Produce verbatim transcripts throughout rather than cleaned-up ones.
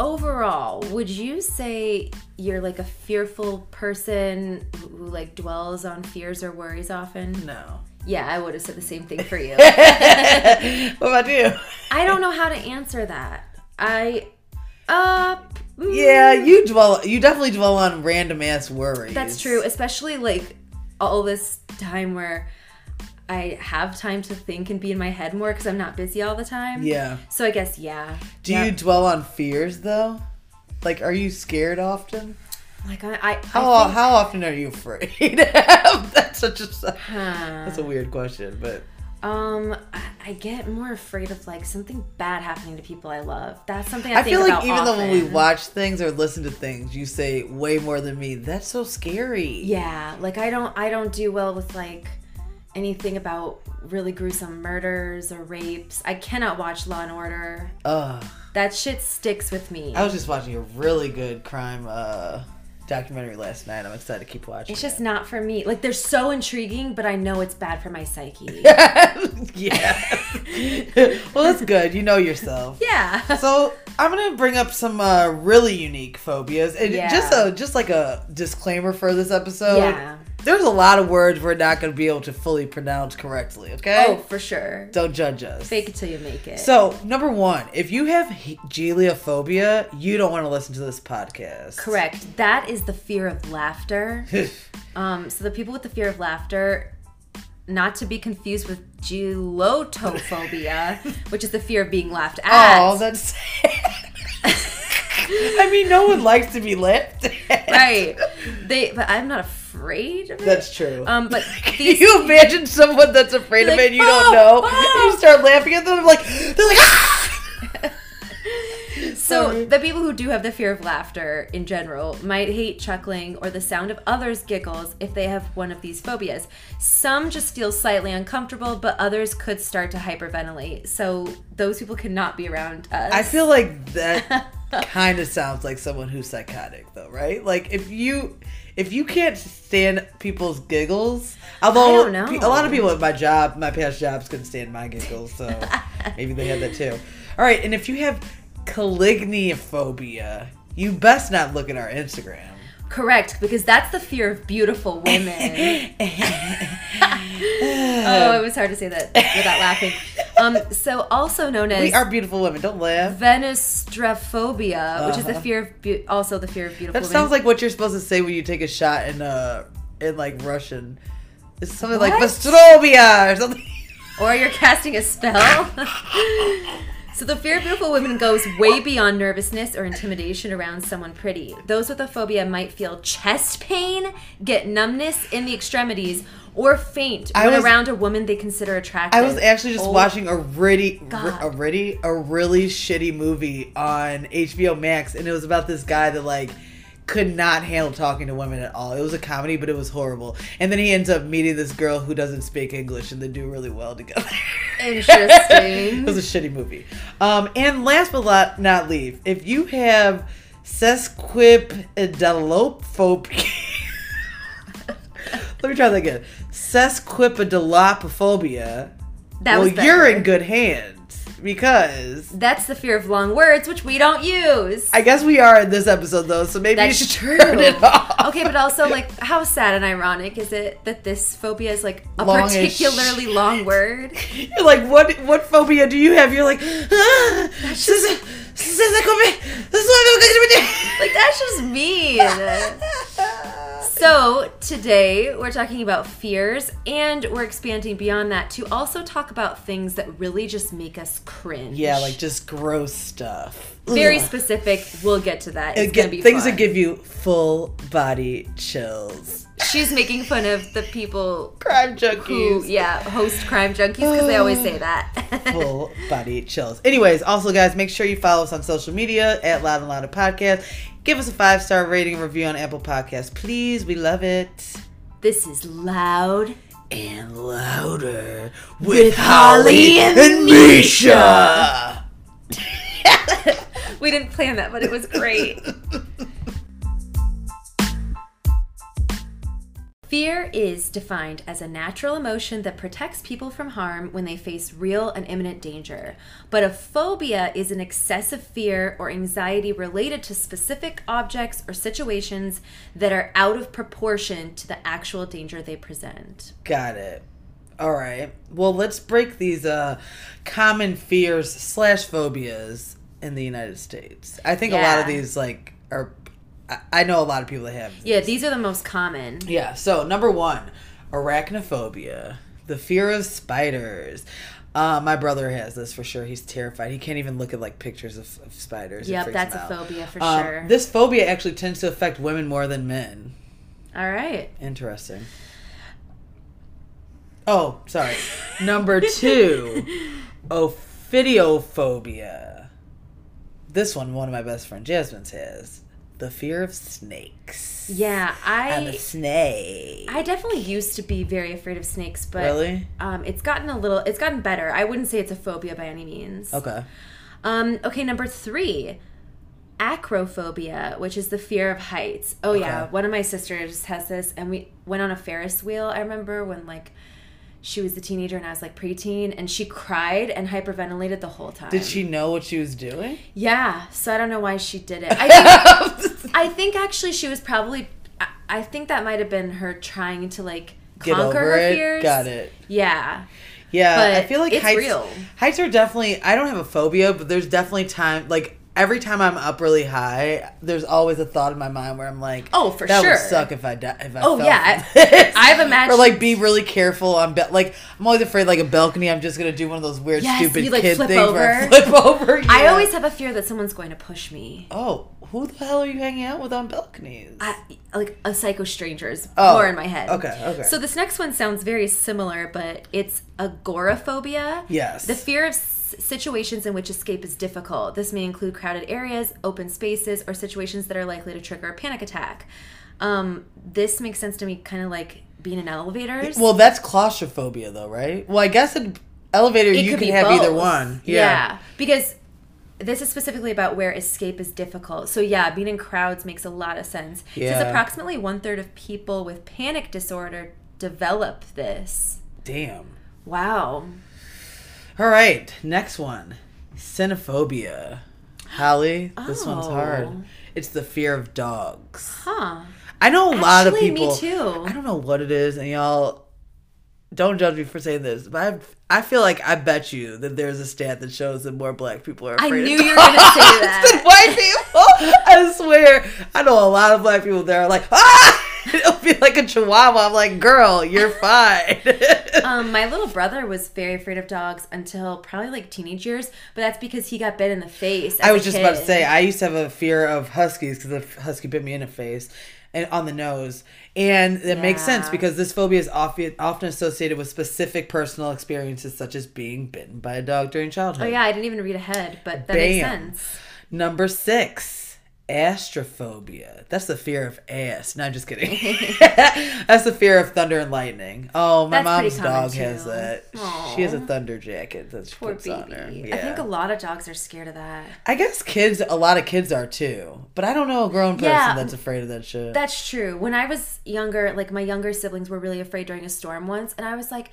overall, would you say you're like a fearful person who like dwells on fears or worries often? No. Yeah, I would have said the same thing for you. What about you? I don't know how to answer that. I, uh... Mm, yeah, you dwell, you definitely dwell on random ass worries. That's true, especially like all this time where I have time to think and be in my head more because I'm not busy all the time. Yeah. So I guess, yeah. Do yeah. you dwell on fears, though? Like, are you scared often? Like, I... I how I think... how often are you afraid? That's such a... Huh. That's a weird question, but... Um, I get more afraid of, like, something bad happening to people I love. That's something I, I think about I feel like even often. Though when we watch things or listen to things, you say way more than me, that's so scary. Yeah. Like, I don't, I don't do well with, like... anything about really gruesome murders or rapes. I cannot watch Law and Order. Ugh. That shit sticks with me. I was just watching a really good crime uh, documentary last night. I'm excited to keep watching. It's just it. Not for me. Like, they're so intriguing, but I know it's bad for my psyche. Yeah. Well, that's good. You know yourself. Yeah. So I'm going to bring up some uh, really unique phobias. And yeah. just, a, just like a disclaimer for this episode. Yeah. There's a lot of words we're not going to be able to fully pronounce correctly, okay? Oh, for sure. Don't judge us. Fake it till you make it. So, number one, if you have geliophobia, you don't want to listen to this podcast. Correct. That is the fear of laughter. um, so the people with the fear of laughter, not to be confused with gelotophobia, which is the fear of being laughed at. Oh, that's sad. I mean, no one likes to be laughed at. Right. They, but I'm not afraid of it. That's true. Um, but these, Can you imagine someone that's afraid of like, it and you oh, don't know? Oh. And you start laughing at them. They're like, they're like, ah! So Sorry. The people who do have the fear of laughter in general might hate chuckling or the sound of others' giggles if they have one of these phobias. Some just feel slightly uncomfortable, but others could start to hyperventilate. So those people cannot be around us. I feel like that... kind of sounds like someone who's psychotic, though, right? Like, if you if you can't stand people's giggles, although I don't know. A lot of people at my job, my past jobs, couldn't stand my giggles, so maybe they had that too. All right, and if you have calignophobia, you best not look at our Instagram. Correct, because that's the fear of beautiful women. Oh, it was hard to say that without laughing. Um, so also known as... We are beautiful women, don't laugh. Venustrophobia, uh-huh. which is the fear of... Be- also the fear of beautiful that women. That sounds like what you're supposed to say when you take a shot in, uh, in like, Russian. It's something what? Like Venustrophobia or something. Or you're casting a spell. So the fear of beautiful women goes way beyond nervousness or intimidation around someone pretty. Those with a phobia might feel chest pain, get numbness in the extremities, or faint when was, around a woman they consider attractive. I was actually just oh, watching a really, r- a really, a really shitty movie on H B O Max, and it was about this guy that like could not handle talking to women at all. It was a comedy, but it was horrible. And then he ends up meeting this girl who doesn't speak English, and they do really well together. Interesting. It was a shitty movie. Um, and last but not least, if you have sesquipedalophobia, let me try that again. Sesquipedalophobia. That well, was you're word. In good hands because that's the fear of long words, which we don't use. I guess we are in this episode, though, so maybe that's you should true. Turn it off. Okay, but also, like, how sad and ironic is it that this phobia is like a long particularly long word? You're like, what? What phobia do you have? You're like, ah, that's just like that's just mean. So today we're talking about fears, and we're expanding beyond that to also talk about things that really just make us cringe. Yeah, like just gross stuff. Very Ugh. Specific. We'll get to that. It's Again, gonna be things fun. That give you full body chills. She's making fun of the people crime junkies. Who, yeah, host crime junkies because they always say that. Full body chills. Anyways, also guys, make sure you follow us on social media at Loud and Louder Podcast. Give us a five-star rating and review on Apple Podcasts, please. We love it. This is Loud and Louder with, with Holly and, and Misha. Misha. We didn't plan that, but it was great. Fear is defined as a natural emotion that protects people from harm when they face real and imminent danger. But a phobia is an excessive fear or anxiety related to specific objects or situations that are out of proportion to the actual danger they present. Got it. All right. Well, let's break these uh, common fears slash phobias in the United States. I think yeah. a lot of these like are... I know a lot of people that have these. Yeah, these are the most common. Yeah, so number one, arachnophobia, the fear of spiders. Uh, my brother has this for sure. He's terrified. He can't even look at like pictures of, of spiders. Yep, that's a phobia for um, sure. This phobia actually tends to affect women more than men. All right. Interesting. Oh, sorry. Number two, ophidiophobia. This one, one of my best friend Jasmine's has. The fear of snakes. Yeah, I... I'm a snake. I definitely used to be very afraid of snakes, but... Really? Um, it's gotten a little... It's gotten better. I wouldn't say it's a phobia by any means. Okay. Um, okay, number three. Acrophobia, which is the fear of heights. Oh, okay. Yeah. One of my sisters has this, and we went on a Ferris wheel, I remember, when, like... She was a teenager and I was like preteen, and she cried and hyperventilated the whole time. Did she know what she was doing? Yeah, so I don't know why she did it. I think, I think actually she was probably, I think that might have been her trying to like Get conquer over her it. fears. Got it. Yeah. Yeah, but I feel like it's heights, real. Heights are definitely, I don't have a phobia, but there's definitely time, like every time I'm up really high, there's always a thought in my mind where I'm like, "Oh, for that sure, that would suck if I die." If I oh fell yeah, I, I've imagined. Or like, be really careful. I'm be- like, I'm always afraid like a balcony. I'm just gonna do one of those weird, yes, stupid you, like, kid things over. where I flip over. Yeah. I always have a fear that someone's going to push me. Oh, who the hell are you hanging out with on balconies? I, like a psycho stranger's oh, more in my head. Okay, okay. So this next one sounds very similar, but it's agoraphobia. Yes, the fear of situations in which escape is difficult. This may include crowded areas, open spaces, or situations that are likely to trigger a panic attack. Um, this makes sense to me, kind of like being in elevators. Well, that's claustrophobia, though, right? Well, I guess an elevator, it you could can have both. Either one. Yeah. yeah, because this is specifically about where escape is difficult. So, yeah, being in crowds makes a lot of sense. Yeah. It says approximately one-third of people with panic disorder develop this. Damn. Wow. All right, next one, cynophobia. Holly, oh. This one's hard. It's the fear of dogs. Huh. I know a Actually, lot of people. Me too. I don't know what it is, and y'all don't judge me for saying this, but I've, I feel like I bet you that there's a stat that shows that more black people are afraid of dogs. I knew you were going to say that. Than white people. I swear. I know a lot of black people that are like, ah! It'll be like a chihuahua. I'm like, girl, you're fine. um, my little brother was very afraid of dogs until probably like teenage years, but that's because he got bit in the face. I was just kid. about to say, I used to have a fear of huskies because the husky bit me in the face and on the nose. And it yeah. makes sense because this phobia is often associated with specific personal experiences such as being bitten by a dog during childhood. Oh, yeah. I didn't even read ahead, but that Bam. makes sense. Number six. Astrophobia. That's the fear of ass. No, I'm just kidding. That's the fear of thunder and lightning. Oh, my That's mom's dog too. has that. Aww. She has a thunder jacket that she Poor puts baby. on her. Yeah. I think a lot of dogs are scared of that. I guess kids, a lot of kids are too. But I don't know a grown person yeah, that's afraid of that shit. That's true. When I was younger, like my younger siblings were really afraid during a storm once, and I was like,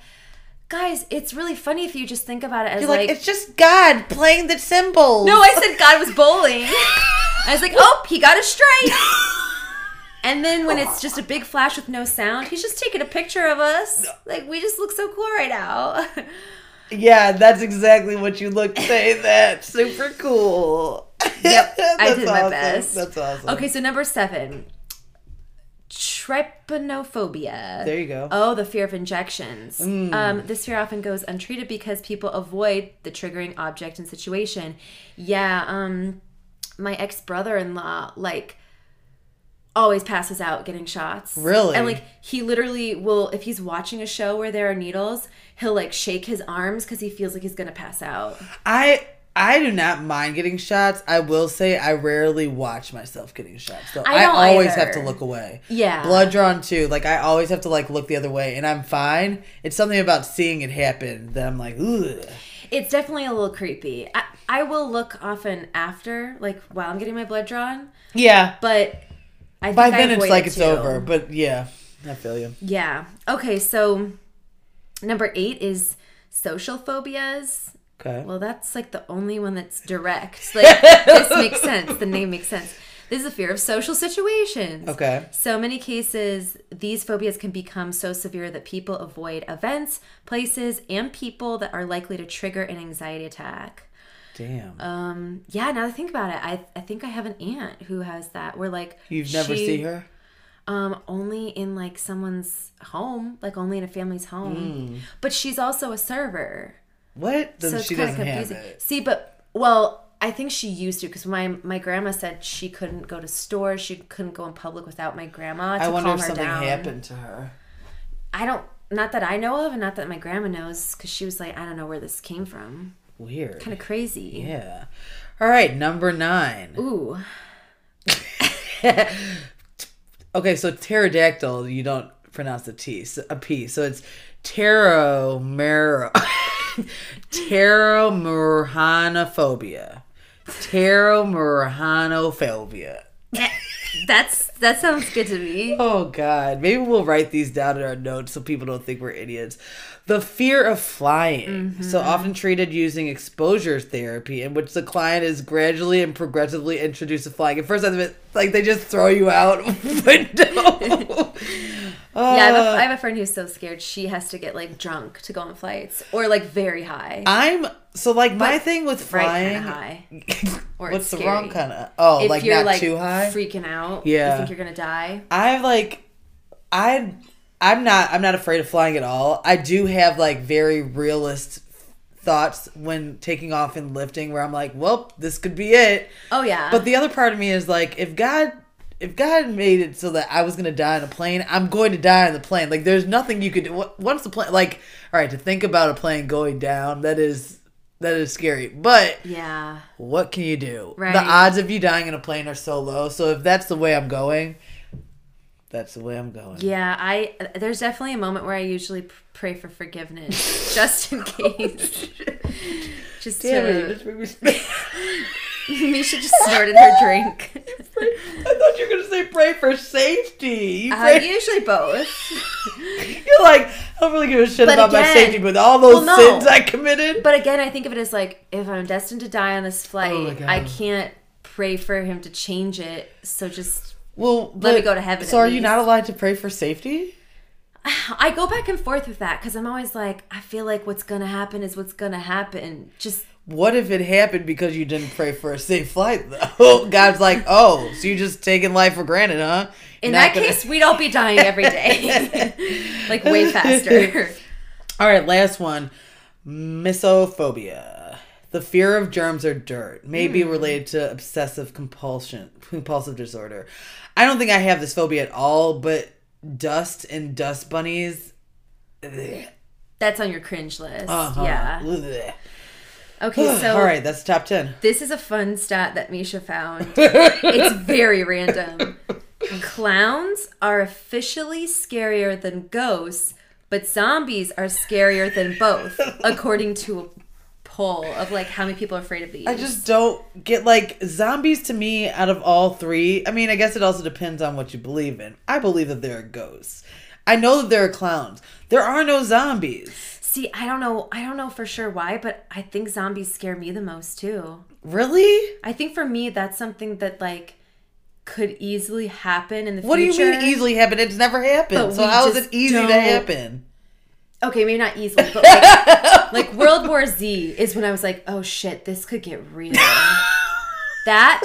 guys, it's really funny if you just think about it as You're like, like... it's just God playing the cymbals. No, I said God was bowling. I was like, oh, he got a strike. And then when it's just a big flash with no sound, he's just taking a picture of us. Like, we just look so cool right now. Yeah, that's exactly what you look saying that. Super cool. Yep, I did my awesome. best. That's awesome. Okay, so number seven. Trypanophobia. There you go. Oh, the fear of injections. Mm. Um, this fear often goes untreated because people avoid the triggering object and situation. Yeah, um... my ex-brother-in-law, like, always passes out getting shots. Really? And, like, he literally will, if he's watching a show where there are needles, he'll, like, shake his arms because he feels like he's going to pass out. I I do not mind getting shots. I will say I rarely watch myself getting shots. So I, I always either. have to look away. Yeah. Blood drawn, too. Like, I always have to, like, look the other way, and I'm fine. It's something about seeing it happen that I'm like, ugh. It's definitely a little creepy. I, I will look often after, like, while I'm getting my blood drawn. Yeah. But I think By then I've it's like it's too. over, but yeah. I feel you. Yeah. Okay, so number eight is social phobias. Okay. Well, that's like the only one that's direct. Like, this makes sense. The name makes sense. This is a fear of social situations. Okay. So many cases, these phobias can become so severe that people avoid events, places, and people that are likely to trigger an anxiety attack. Damn. Um, yeah, now that I think about it, I I think I have an aunt who has that. We're like... You've never she, seen her? Um, only in like someone's home, like only in a family's home. Mm. But she's also a server. What? Then so it's she kind doesn't of confusing. Have it. See, but, well... I think she used to because my my grandma said she couldn't go to stores. She couldn't go in public without my grandma to calm her down. I wonder if something happened to her. I don't, not that I know of and not that my grandma knows because she was like, I don't know where this came from. Weird. Kind of crazy. Yeah. All right, number nine. Ooh. Okay, so pterodactyl, you don't pronounce the T, so a P. So it's pteromer... pteromerhanophobia. Pteromerhanophobia. That's that sounds good to me. Oh God, maybe we'll write these down in our notes so people don't think we're idiots. The fear of flying, mm-hmm. so often treated using exposure therapy, in which the client is gradually and progressively introduced to flying. At first, I like they just throw you out window. Uh, yeah, I have, a, I have a friend who's so scared she has to get like drunk to go on flights or like very high. I'm so like my but thing with flying. Right kind of high. Or what's the wrong kind of? Oh, if like you're, not like, too high. Freaking out. Yeah, you think you're gonna die. I like, I, I'm not. I'm not afraid of flying at all. I do have like very realist thoughts when taking off and lifting, where I'm like, well, this could be it. Oh yeah. But the other part of me is like, if God. If God made it so that I was going to die in a plane, I'm going to die in the plane. Like, there's nothing you could do. Once the plane, like, all right, to think about a plane going down, that is that is scary. But yeah, what can you do? Right. The odds of you dying in a plane are so low. So if that's the way I'm going, that's the way I'm going. Yeah, I there's definitely a moment where I usually pray for forgiveness, just in case. Just Damn to... It, just made me... Misha just snorted her drink. I thought you were going to say pray for safety. I uh, usually both. You're like, I don't really give a shit but about again, my safety, but all those well, no. sins I committed. But again, I think of it as like, if I'm destined to die on this flight, oh I can't pray for him to change it. So just well, let but, me go to heaven. So are least. You not allowed to pray for safety? I go back and forth with that because I'm always like, I feel like what's going to happen is what's going to happen. Just... What if it happened because you didn't pray for a safe flight, though? God's like, oh, so you're just taking life for granted, huh? You're in that gonna... case, we'd all be dying every day. Like, way faster. All right, last one. Misophobia. The fear of germs or dirt may mm. be related to obsessive compulsion, compulsive disorder. I don't think I have this phobia at all, but dust and dust bunnies. Ugh. That's on your cringe list. Uh-huh. Yeah. Ugh. Okay, so... All right, that's the top ten. This is a fun stat that Misha found. It's very random. Clowns are officially scarier than ghosts, but zombies are scarier than both, according to a poll of, like, how many people are afraid of these. I just don't get, like, zombies to me out of all three. I mean, I guess it also depends on what you believe in. I believe that there are ghosts. I know that there are clowns. There are no zombies. See, I don't know. I don't know for sure why, but I think zombies scare me the most too. Really? I think for me, that's something that like could easily happen in the what future. What do you mean easily happen? It's never happened. But so how is it easy don't... to happen? Okay, maybe not easily, but like, like World War Z is when I was like, oh shit, this could get real. That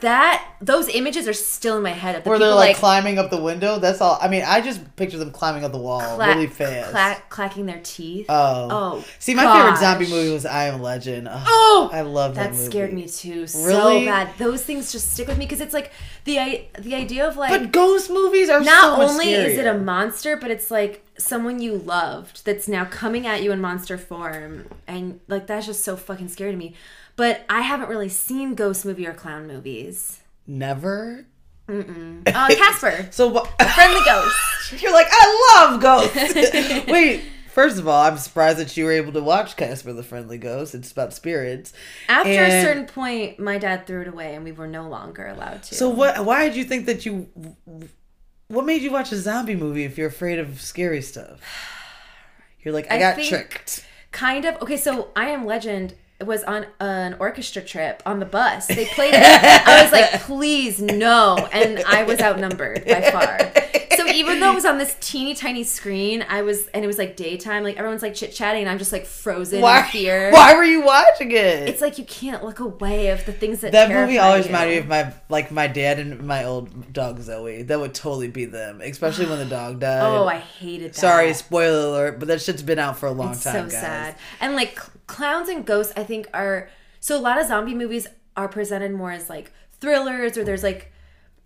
that those images are still in my head. Where the they're like, like climbing up the window. That's all. I mean, I just picture them climbing up the wall clack, really fast, clack, clacking their teeth. Oh, oh. See, my gosh. favorite zombie movie was I Am Legend. Oh, oh I love that. That movie. Scared me too. So really? bad. Those things just stick with me because it's like the the idea of like. But ghost movies are not so much only scarier. Is it a monster, but it's like someone you loved that's now coming at you in monster form, and like that's just so fucking scary to me. But I haven't really seen ghost movie or clown movies. Never? Mm-mm. Oh, uh, Casper. So wh- a friendly ghost. You're like, I love ghosts. Wait, first of all, I'm surprised that you were able to watch Casper the Friendly Ghost. It's about spirits. After and... a certain point, my dad threw it away and we were no longer allowed to. So what? Why did you think that you What made you watch a zombie movie if you're afraid of scary stuff? You're like, I, I got tricked. Kind of. Okay, so I Am Legend was on an orchestra trip on the bus. They played it. I was like, please, no. And I was outnumbered by far. So even though it was on this teeny tiny screen, I was, and it was like daytime, like everyone's like chit-chatting, and I'm just like frozen why, in fear. Why were you watching it? It's like you can't look away of the things that That movie always reminded me of my, like my dad and my old dog Zoe. That would totally be them, especially when the dog died. Oh, I hated that. Sorry, spoiler alert, but that shit's been out for a long it's time, so guys. So sad. And like cl- clowns and ghosts, I think are, so a lot of zombie movies are presented more as like thrillers, or there's like,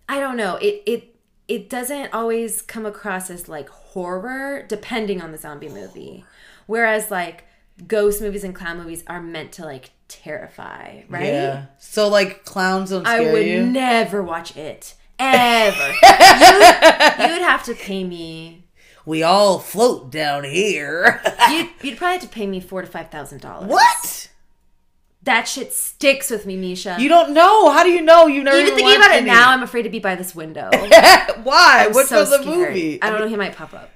I don't know, it it it doesn't always come across as like horror, depending on the zombie movie. Whereas like ghost movies and clown movies are meant to like terrify, right? Yeah. So like clowns don't scare you? I would you. never watch it. Ever. you, you would have to pay me. We all float down here. you'd, you'd probably have to pay me four to five thousand dollars. What? That shit sticks with me, Misha. You don't know. How do you know? You never even thinking about it now. I'm afraid to be by this window. Why? I'm What's so the movie? I don't know. He might pop up.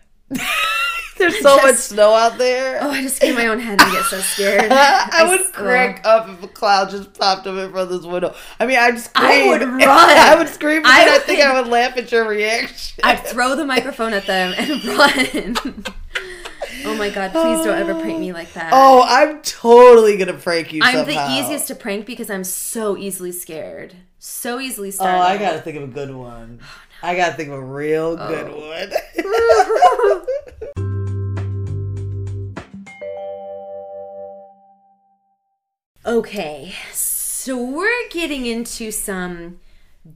There's so just, much snow out there. Oh, I just hit my own head and get so scared. I, I would crack oh. up if a cloud just popped up in front of this window. I mean, I'd scream. I would run. I would scream, but I, I think I would laugh at your reaction. I'd throw the microphone at them and run. Oh my god, please don't ever prank me like that. Oh, I'm totally going to prank you I'm somehow. I'm the easiest to prank because I'm so easily scared. So easily startled. Oh, I got to think of a good one. Oh, no. I got to think of a real oh. good one. Okay, so we're getting into some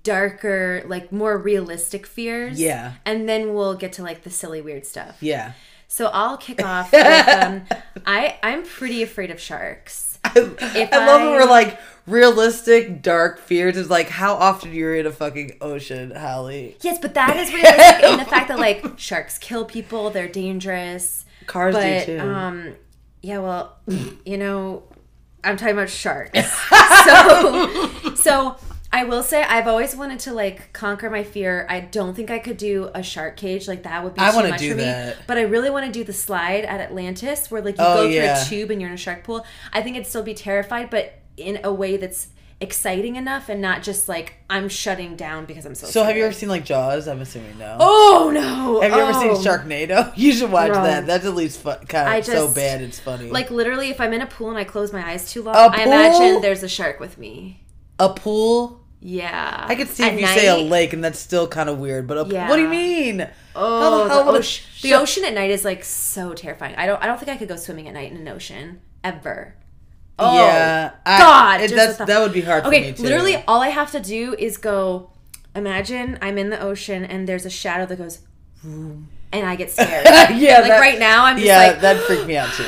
darker, like more realistic fears. Yeah. And then we'll get to like the silly, weird stuff. Yeah. So I'll kick off with, um, I, I'm pretty afraid of sharks. I, if I love I, when we're like, realistic, dark fears. It's like, how often you're in a fucking ocean, Hallie? Yes, but that is realistic in the fact that, like, sharks kill people, they're dangerous. Cars but, do, too. Um, yeah, well, you know, I'm talking about sharks. so, so... I will say I've always wanted to like conquer my fear. I don't think I could do a shark cage, like that would be I too much do for me. That. But I really want to do the slide at Atlantis where like you oh, go yeah. through a tube and you're in a shark pool. I think I'd still be terrified, but in a way that's exciting enough and not just like I'm shutting down because I'm so So scared. Have you ever seen like Jaws? I'm assuming no. Oh no. Have you oh. ever seen Sharknado? You should watch no. that. That's at least fun, kind of just, so bad it's funny. Like literally if I'm in a pool and I close my eyes too long, I imagine there's a shark with me. A pool? Yeah. I could see if At you night. say a lake, and that's still kind of weird. But a yeah. pool, what do you mean? Oh, the, the, ocean, sh- the ocean at night is like so terrifying. I don't. I don't think I could go swimming at night in an ocean ever. Oh, yeah. God, I, it, that's, the, that would be hard okay, for me too. Literally, all I have to do is go. Imagine I'm in the ocean, and there's a shadow that goes, vroom, and I get scared. yeah, like that, right now, I'm just yeah, like, yeah, that'd freak me out too.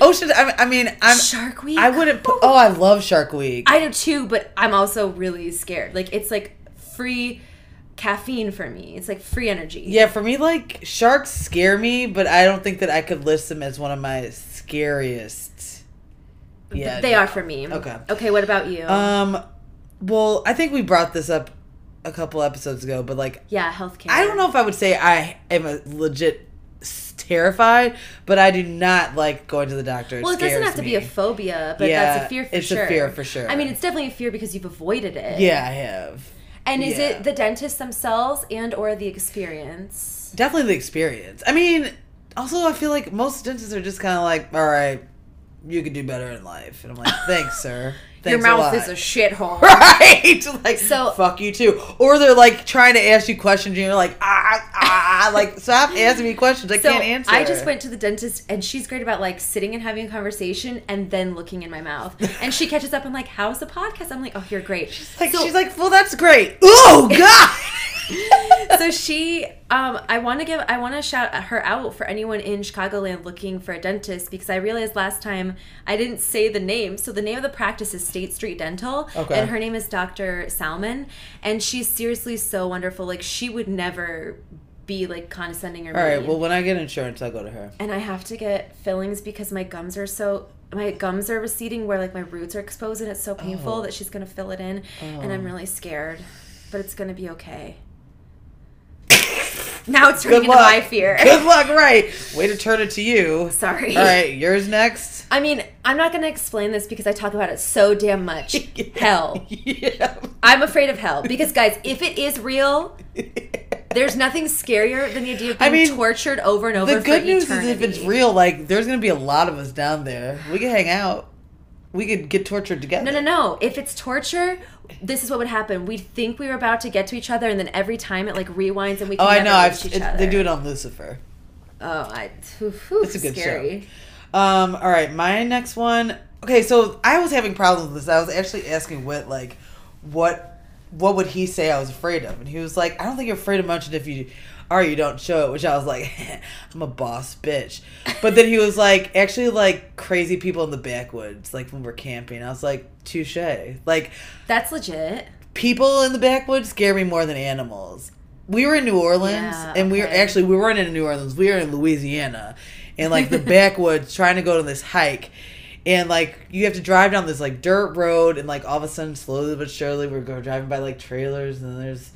Ocean. I, I mean, I'm Shark Week. I wouldn't. Put, oh, I love Shark Week. I do too, but I'm also really scared. Like it's like free caffeine for me. It's like free energy. Yeah, for me, like sharks scare me, but I don't think that I could list them as one of my scariest. Yeah, they no. are for me. Okay. Okay. What about you? Um. Well, I think we brought this up a couple episodes ago, but like, yeah, healthcare. I don't know if I would say I am a legit. terrified, but I do not like going to the doctor. It well, it doesn't have to me. be a phobia, but yeah, that's a fear for it's sure. It's a fear for sure. I mean, it's definitely a fear because you've avoided it. Yeah, I have. And yeah. is it the dentists themselves and or the experience? Definitely the experience. I mean, also I feel like most dentists are just kind of like, all right, you can do better in life. And I'm like, thanks, sir. Thanks Your mouth a is a shithole. Right? Like, so, fuck you too. Or they're like trying to ask you questions and you're like, ah, ah, like, stop asking me questions. I so can't answer. I just went to the dentist and she's great about like sitting and having a conversation and then looking in my mouth. And she catches up. I'm like, how's the podcast? I'm like, oh, you're great. She's like, so, she's like well, that's great. Oh, God. So she, um, I want to give, I want to shout her out for anyone in Chicagoland looking for a dentist because I realized last time I didn't say the name. So the name of the practice is State Street Dental, okay. and her name is Doctor Salmon, and she's seriously so wonderful. Like she would never be like condescending or mean. All right, well when I get insurance, I'll go to her. And I have to get fillings because my gums are so my gums are receding where like my roots are exposed, and it's so painful oh. that she's gonna fill it in, oh. and I'm really scared, but it's gonna be okay. Now it's turning into my fear. Good luck, right. Way to turn it to you. Sorry. All right, yours next. I mean, I'm not going to explain this because I talk about it so damn much. Yeah. Hell. Yeah. I'm afraid of hell. Because, guys, if it is real, there's nothing scarier than the idea of being I mean, tortured over and over for eternity. The good news is if it's real, like, there's going to be a lot of us down there. We can hang out. We could get tortured together. No, no, no. If it's torture, this is what would happen. We'd think we were about to get to each other, and then every time it, like, rewinds, and we can oh, never I know. I've, each it, other. They do it on Lucifer. Oh, I... Oof, oof, it's a good scary. show. Um, all right, my next one... Okay, so I was having problems with this. I was actually asking Whit, like, what what would he say I was afraid of? And he was like, I don't think you're afraid of much, and if you... Or you don't show it, which I was like, I'm a boss bitch. But then he was like, actually, like, crazy people in the backwoods, like, when we're camping. I was like, touche. Like, that's legit. People in the backwoods scare me more than animals. We were in New Orleans, yeah, and we okay. were actually, we weren't in New Orleans. We were in Louisiana. And, like, the backwoods, trying to go on this hike. And, like, you have to drive down this, like, dirt road, and, like, all of a sudden, slowly but surely, we're going driving by, like, trailers, and there's...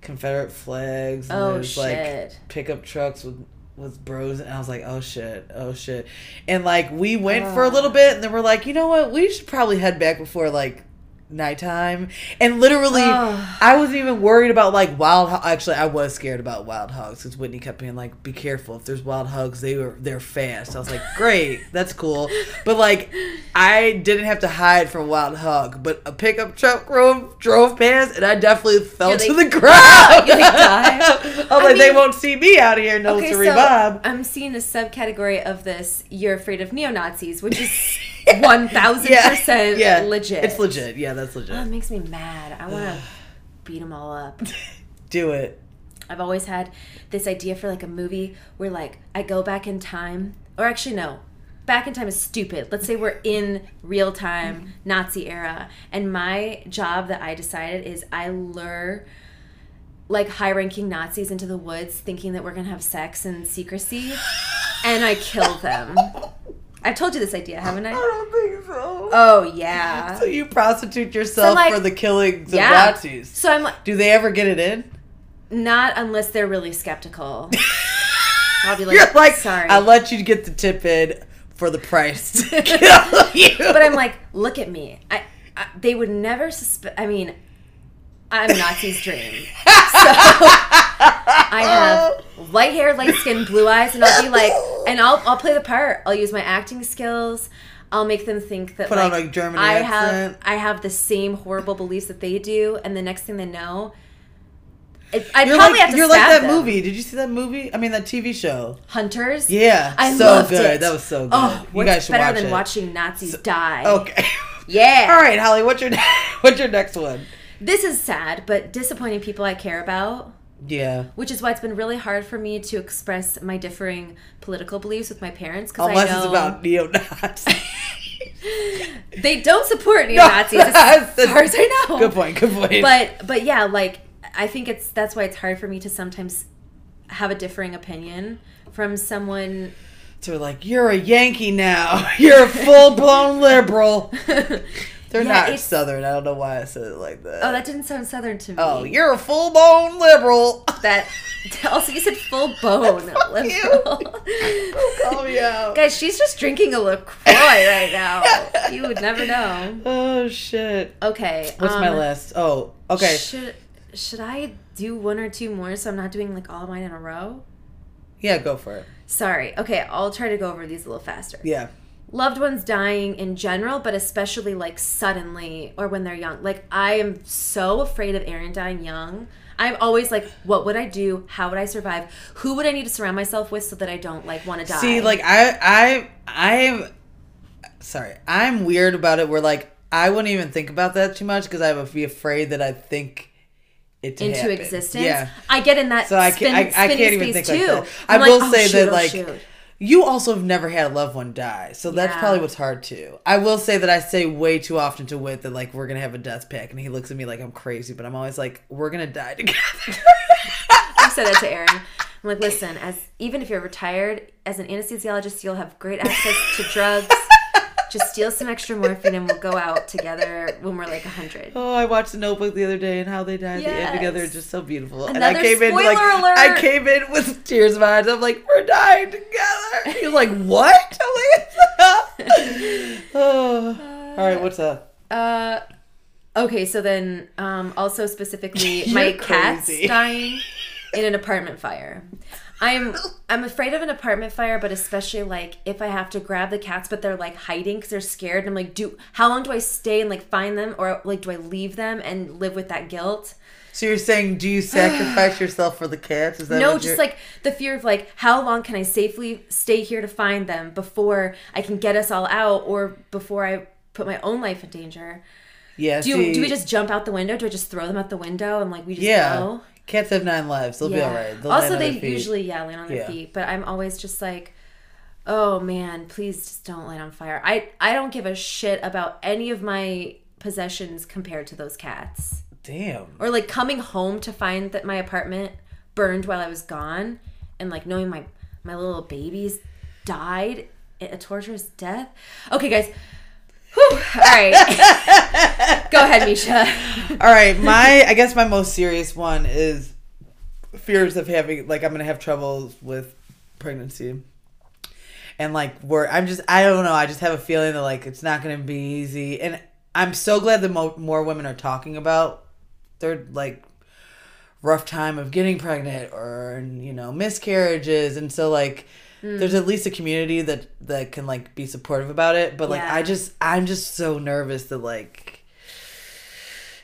Confederate flags and oh, there's shit. like pickup trucks with with bros, and I was like, oh shit, oh shit. And like we went uh. for a little bit, and then we're like, you know what, we should probably head back before like nighttime. And literally uh. I wasn't even worried about like wild ho- actually I was scared about wild hogs because Whitney kept being like, be careful, if there's wild hogs they were they're fast. I was like, great, that's cool. But like I didn't have to hide from wild hog, but a pickup truck drove, drove past, and I definitely fell like, to the ground. I was I like mean, they won't see me out here. No okay, to revive. So I'm seeing a subcategory of this, you're afraid of neo-Nazis, which is one thousand yeah. percent yeah. legit. It's legit. Yeah, that's legit. Oh, it makes me mad. I want to beat them all up. Do it. I've always had this idea for like a movie where like I go back in time, or actually no, back in time is stupid. Let's say we're in real time, Nazi era, and my job that I decided is I lure like high-ranking Nazis into the woods, thinking that we're gonna have sex in secrecy, and I kill them. I've told you this idea, haven't I? I don't think so. Oh, yeah. So you prostitute yourself so, like, for the killings yeah. of Nazis. So I'm like, do they ever get it in? Not unless they're really skeptical. I'll be like, You're like, sorry. I'll let you get the tip in for the price to kill you. But I'm like, look at me. I, I They would never suspect. I mean, I'm Nazi's dream. So I have light hair, light skin, blue eyes, and I'll be like, and I'll I'll play the part. I'll use my acting skills. I'll make them think that Put like, on a German I accent. have I have the same horrible beliefs that they do, and the next thing they know, it, I you're probably like, have to. You're stab like that them. movie. Did you see that movie? I mean, that T V show, Hunters. Yeah, I so loved good. It. That was so good. Oh, you guys should watch it. Better than watching Nazis so, die. Okay. Yeah. All right, Holly. What's your What's your next one? This is sad, but disappointing people I care about. Yeah. Which is why it's been really hard for me to express my differing political beliefs with my parents. Unless I know it's about neo-Nazis. They don't support neo-Nazis no, as far as I know. Good point, good point. But but yeah, like, I think it's that's why it's hard for me to sometimes have a differing opinion from someone... So we're like, you're a Yankee now. You're a full-blown liberal. They're yeah, not Southern. I don't know why I said it like that. Oh, that didn't sound Southern to me. Oh, you're a full-bone liberal. That also, you said full-bone liberal. You. Don't call me out. Guys, she's just drinking a LaCroix right now. You would never know. Oh, shit. Okay. What's um, my last? Oh, okay. Should, should I do one or two more so I'm not doing, like, all mine in a row? Yeah, go for it. Sorry. Okay, I'll try to go over these a little faster. Yeah. Loved ones dying in general, but especially like suddenly or when they're young. Like I am so afraid of Aaron dying young. I'm always like, what would I do? How would I survive? Who would I need to surround myself with so that I don't like want to die? See, like I, I, I'm sorry. I'm weird about it. Where like I wouldn't even think about that too much because I would be afraid that I think it to into happen. existence. Yeah, I get in that. So spin, I, can't, I, I can't even think too. Like that. I I'm will like, oh, say shoot, that oh, like. Shoot. You also have never had a loved one die, so that's yeah. probably what's hard too. I will say that I say way too often to Whit that like we're gonna have a death pact, and he looks at me like I'm crazy, but I'm always like, we're gonna die together. I said that to Aaron. I'm like, listen, as even if you're retired as an anesthesiologist, you'll have great access to drugs. Just steal some extra morphine and we'll go out together when we're like one hundred. Oh, I watched The Notebook the other day and how they died. Yes. At the end together is just so beautiful. Another and I came spoiler in like alert. I came in with tears in my eyes. I'm like, we're dying together. He was like, what? I'm like, oh. Uh, all right, what's up? Uh, okay, so then um, also specifically my cat's dying in an apartment fire. I'm I'm afraid of an apartment fire, but especially like if I have to grab the cats, but they're like hiding because they're scared. And I'm like, do how long do I stay and like find them, or like do I leave them and live with that guilt? So you're saying, do you sacrifice yourself for the cats? Is that no, just like the fear of like how long can I safely stay here to find them before I can get us all out, or before I put my own life in danger? Yeah. Do see, do we just jump out the window? Do I just throw them out the window and like we just yeah. go? Cats have nine lives. They'll yeah. be all right. They'll also, they usually, yeah, land on their yeah. feet. But I'm always just like, oh, man, please just don't light on fire. I, I don't give a shit about any of my possessions compared to those cats. Damn. Or, like, coming home to find that my apartment burned while I was gone and, like, knowing my, my little babies died a torturous death. Okay, guys. Whew. All right. Go ahead, Misha. All right. My, I guess my most serious one is fears of having, like, I'm going to have trouble with pregnancy. And, like, where I'm just, I don't know. I just have a feeling that, like, it's not going to be easy. And I'm so glad that mo- more women are talking about their, like, rough time of getting pregnant or, you know, miscarriages. And so, like, Mm. there's at least a community that, that can, like, be supportive about it. But, like, yeah. I just, I'm just so nervous that, like,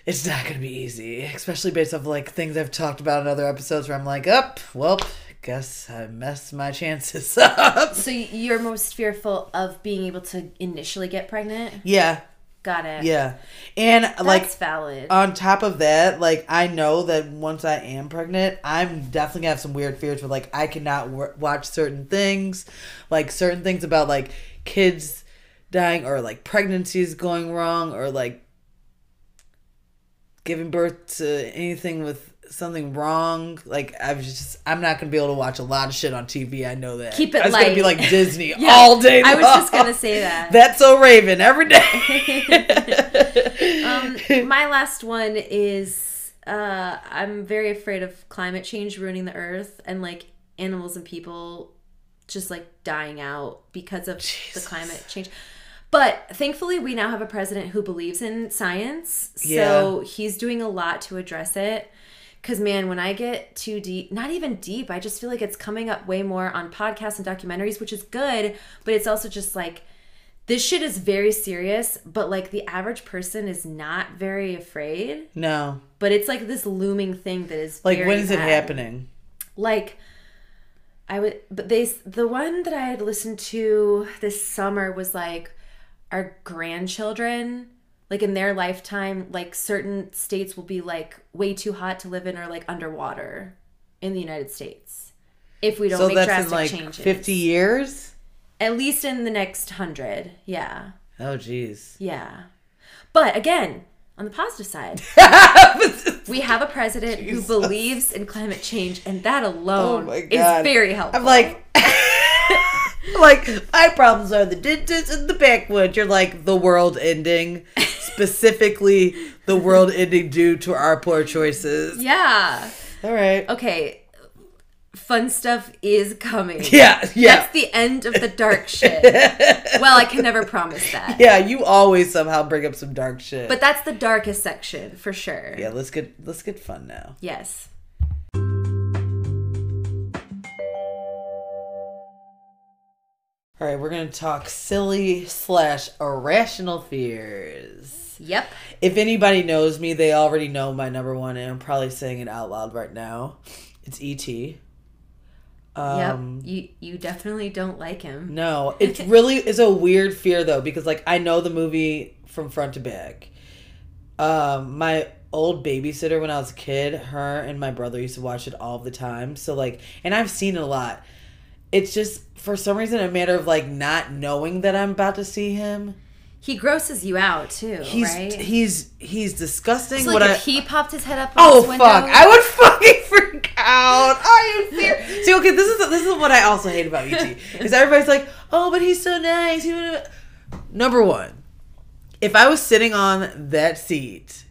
it's not going to be easy. Especially based off, like, things I've talked about in other episodes where I'm like, up, oh, well, guess I messed my chances up. So you're most fearful of being able to initially get pregnant? Yeah. Got it. Yeah. And, that's like, valid. On top of that, like, I know that once I am pregnant, I'm definitely going to have some weird fears where, like, I cannot w- watch certain things. Like, certain things about, like, kids dying or, like, pregnancies going wrong or, like, giving birth to anything with something wrong. Like, I was just, I'm not going to be able to watch a lot of shit on T V. I know that. Keep it light. I was going to be like Disney yeah, all day long. I was just going to say that. That's so Raven every day. um, my last one is uh, I'm very afraid of climate change ruining the earth and like animals and people just like dying out because of Jesus. the climate change. But thankfully, we now have a president who believes in science. So yeah. he's doing a lot to address it. Because, man, when I get too deep, not even deep, I just feel like it's coming up way more on podcasts and documentaries, which is good. But it's also just like, this shit is very serious, but like the average person is not very afraid. No. But it's like this looming thing that is like, very when is bad. It happening? Like, I would, but they, the one that I had listened to this summer was like, our grandchildren, like in their lifetime, like certain states will be like way too hot to live in or like underwater in the United States if we don't so make drastic like changes. So that's in like fifty years? At least in the next hundred, yeah. Oh, geez. Yeah. But again, on the positive side, we have a president Jesus. who believes in climate change, and that alone oh my God. is very helpful. I'm like... Like, my problems are the dentist and the backwoods. You're like, the world ending. Specifically, the world ending due to our poor choices. Yeah. All right. Okay. Fun stuff is coming. Yeah, yeah. That's the end of the dark shit. Well, I can never promise that. Yeah, you always somehow bring up some dark shit. But that's the darkest section, for sure. Yeah, let's get let's get fun now. Yes. All right, we're going to talk silly slash irrational fears. Yep. If anybody knows me, they already know my number one, and I'm probably saying it out loud right now. It's E T Um, yep. You you definitely don't like him. No, it's really it's a weird fear though, because like I know the movie from front to back. Um, my old babysitter when I was a kid, her and my brother used to watch it all the time. So like, and I've seen it a lot. It's just, for some reason, a matter of, like, not knowing that I'm about to see him. He grosses you out, too, he's, right? He's he's disgusting. So, like, what if I, he popped his head up on oh, his window? Fuck. I would fucking freak out. I am serious. See, okay, this is this is what I also hate about E T Is everybody's like, oh, but he's so nice. He would have... Number one, if I was sitting on that seat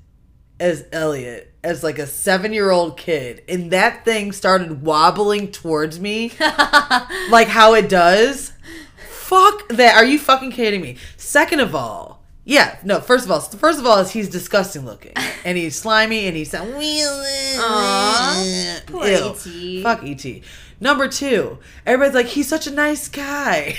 as Elliot, as like a seven-year-old kid, and that thing started wobbling towards me, like how it does, fuck that. Are you fucking kidding me? Second of all, yeah, no, first of all, first of all is he's disgusting looking, and he's slimy, and he's sound, aww, poor E T. Fuck E T. Number two, everybody's like, he's such a nice guy.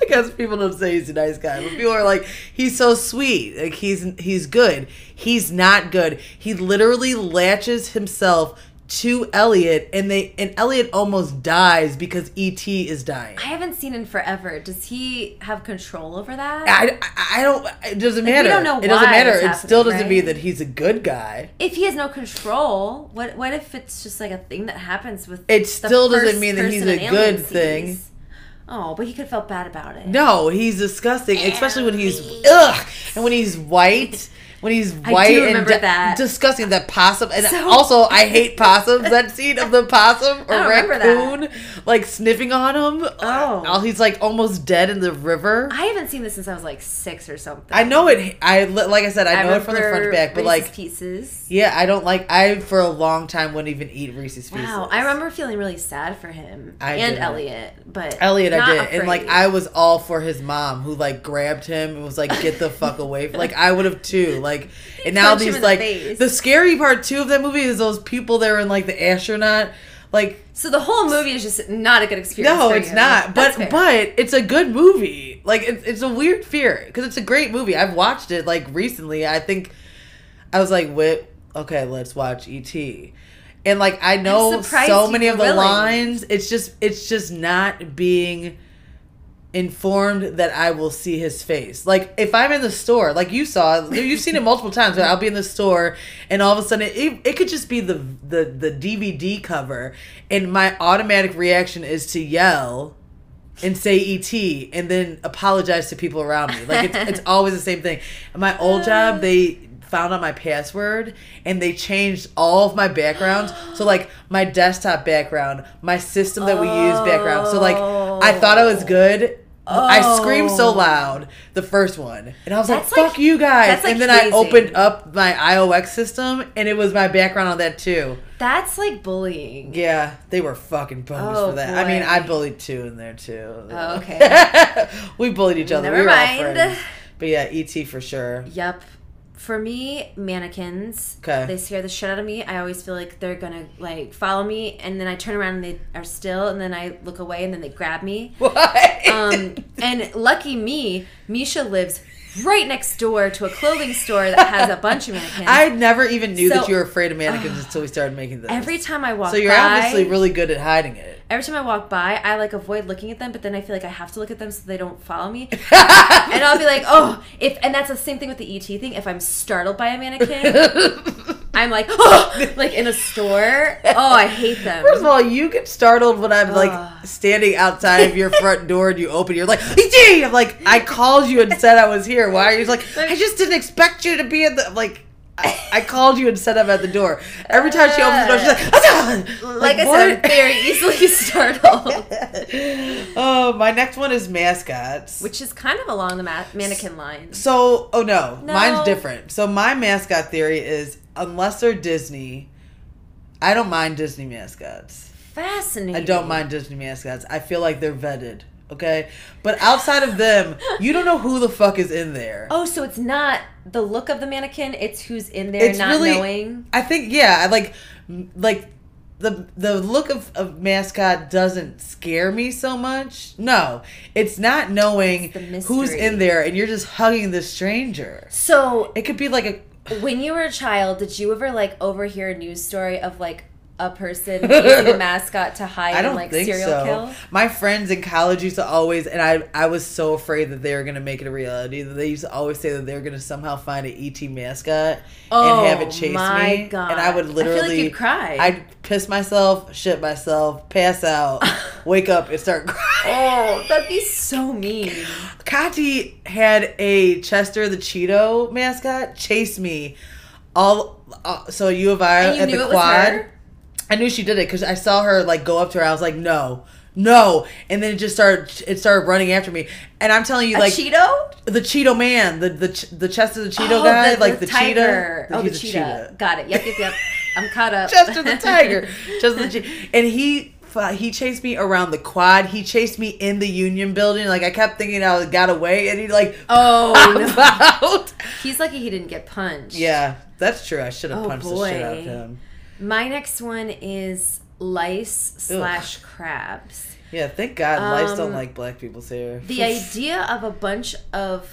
I guess people don't say he's a nice guy, but people are like, he's so sweet. Like, he's he's good. He's not good. He literally latches himself to Elliot, and they and Elliot almost dies because E T is dying. I haven't seen him forever. Does he have control over that? I, I, I don't. It doesn't matter. Like, we don't know why. It doesn't matter. It still doesn't right? mean that he's a good guy. If he has no control, what what if it's just like a thing that happens with? It still the doesn't mean that he's a good sees. thing. Oh, but he could have felt bad about it. No, he's disgusting, especially when he's ugh, and when he's white, when he's white I do remember and di- that. disgusting. That possum, and so, also I hate possums. That scene of the possum or raccoon like sniffing on him. Oh, he's like almost dead in the river. I haven't seen this since I was like six or something. I know it. I like I said, I, I know it from the front to back, but Reese's like Pieces. Yeah, I don't like. I for a long time wouldn't even eat Reese's Pieces. Wow, I remember feeling really sad for him I and did. Elliot, but Elliot. I did. Afraid. And like I was all for his mom who like grabbed him and was like, get the fuck away. Like I would have too. Like and now these like the, the scary part too of that movie is those people that are in like the astronaut like so the whole movie is just not a good experience. No, for it's you. not. That's but fair. But it's a good movie. Like it's it's a weird fear because it's a great movie. I've watched it like recently. I think I was like, "Wait, okay, let's watch E T" And like I know so many of the willing. lines, it's just it's just not being informed that I will see his face. Like if I'm in the store, like you saw, you've seen it multiple times. But I'll be in the store, and all of a sudden, it, it could just be the, the the D V D cover, and my automatic reaction is to yell and say E T and then apologize to people around me. Like it's, it's always the same thing. At my old job, they found out my password and they changed all of my backgrounds. So like my desktop background, my system that we oh. use background. So like I thought I was good. Oh. I screamed so loud the first one, and I was that's like, "Fuck like, you guys!" Like and then hazing. I opened up my I O X system, and it was my background on that too. That's like bullying. Yeah, they were fucking bonus oh, for that. Boy. I mean, I bullied two in there too. Oh, okay, we bullied each other. Never we were mind. All friends. But yeah, E T for sure. Yep. For me, mannequins. Okay. They scare the shit out of me. I always feel like they're gonna like follow me, and then I turn around and they are still, and then I look away, and then they grab me. What? Um, and lucky me, Misha lives right next door to a clothing store that has a bunch of mannequins. I never even knew so, that you were afraid of mannequins uh, until we started making this. Every time I walk by. So you're by, obviously really good at hiding it. Every time I walk by, I like avoid looking at them, but then I feel like I have to look at them so they don't follow me. And I'll be like, oh, if and that's the same thing with the E T thing. If I'm startled by a mannequin, I'm like, oh, like in a store. Oh, I hate them. First of all, you get startled when I'm like oh. standing outside of your front door and you open. You're like, E T! I'm like, I called you and said I was here. Why are you like, I just didn't expect you to be in the like. I, I called you and set up at the door. Every time she opens the door, she's like, ah! Like, like I said, I'm very easily startled. Oh, my next one is mascots. Which is kind of along the ma- mannequin line. So, oh no, no, mine's different. So my mascot theory is, unless they're Disney, I don't mind Disney mascots. Fascinating. I don't mind Disney mascots. I feel like they're vetted. Okay, but outside of them, you don't know who the fuck is in there. Oh, so it's not the look of the mannequin; it's who's in there, it's not really, knowing. I think, yeah, like, like the the look of, of mascot doesn't scare me so much. No, it's not knowing it's who's in there, and you're just hugging the stranger. So it could be like a. When you were a child, did you ever like overhear a news story of like? A person using a mascot to hide I don't and like think serial so. kill. My friends in college used to always, and I I was so afraid that they were going to make it a reality. That they used to always say that they were going to somehow find an E T mascot oh, and have it chase my me. God. And I would literally, I feel like you'd cry. I'd piss myself, shit myself, pass out, wake up and start crying. Oh, that'd be so mean. Kati had a Chester the Cheeto mascot chase me all. Uh, so U of I and you at knew the it quad. Was her? I knew she did it because I saw her like go up to her. I was like, no, no. And then it just started, it started running after me. And I'm telling you, a like... Cheeto? The Cheeto man. The the ch- the chest of the Cheeto oh, guy. The, like the, the cheetah. The, oh, the cheetah. cheetah. Got it. Yep, yep, yep. I'm caught up. Chester the tiger. Chester the cheetah. And he... He chased me around the quad. He chased me in the union building. Like, I kept thinking I got away, and he like, oh, no. Out. He's lucky he didn't get punched. Yeah, that's true. I should have oh, punched boy. the shit out of him. My next one is lice slash crabs. Yeah, thank God um, lice don't like black people's hair. The idea of a bunch of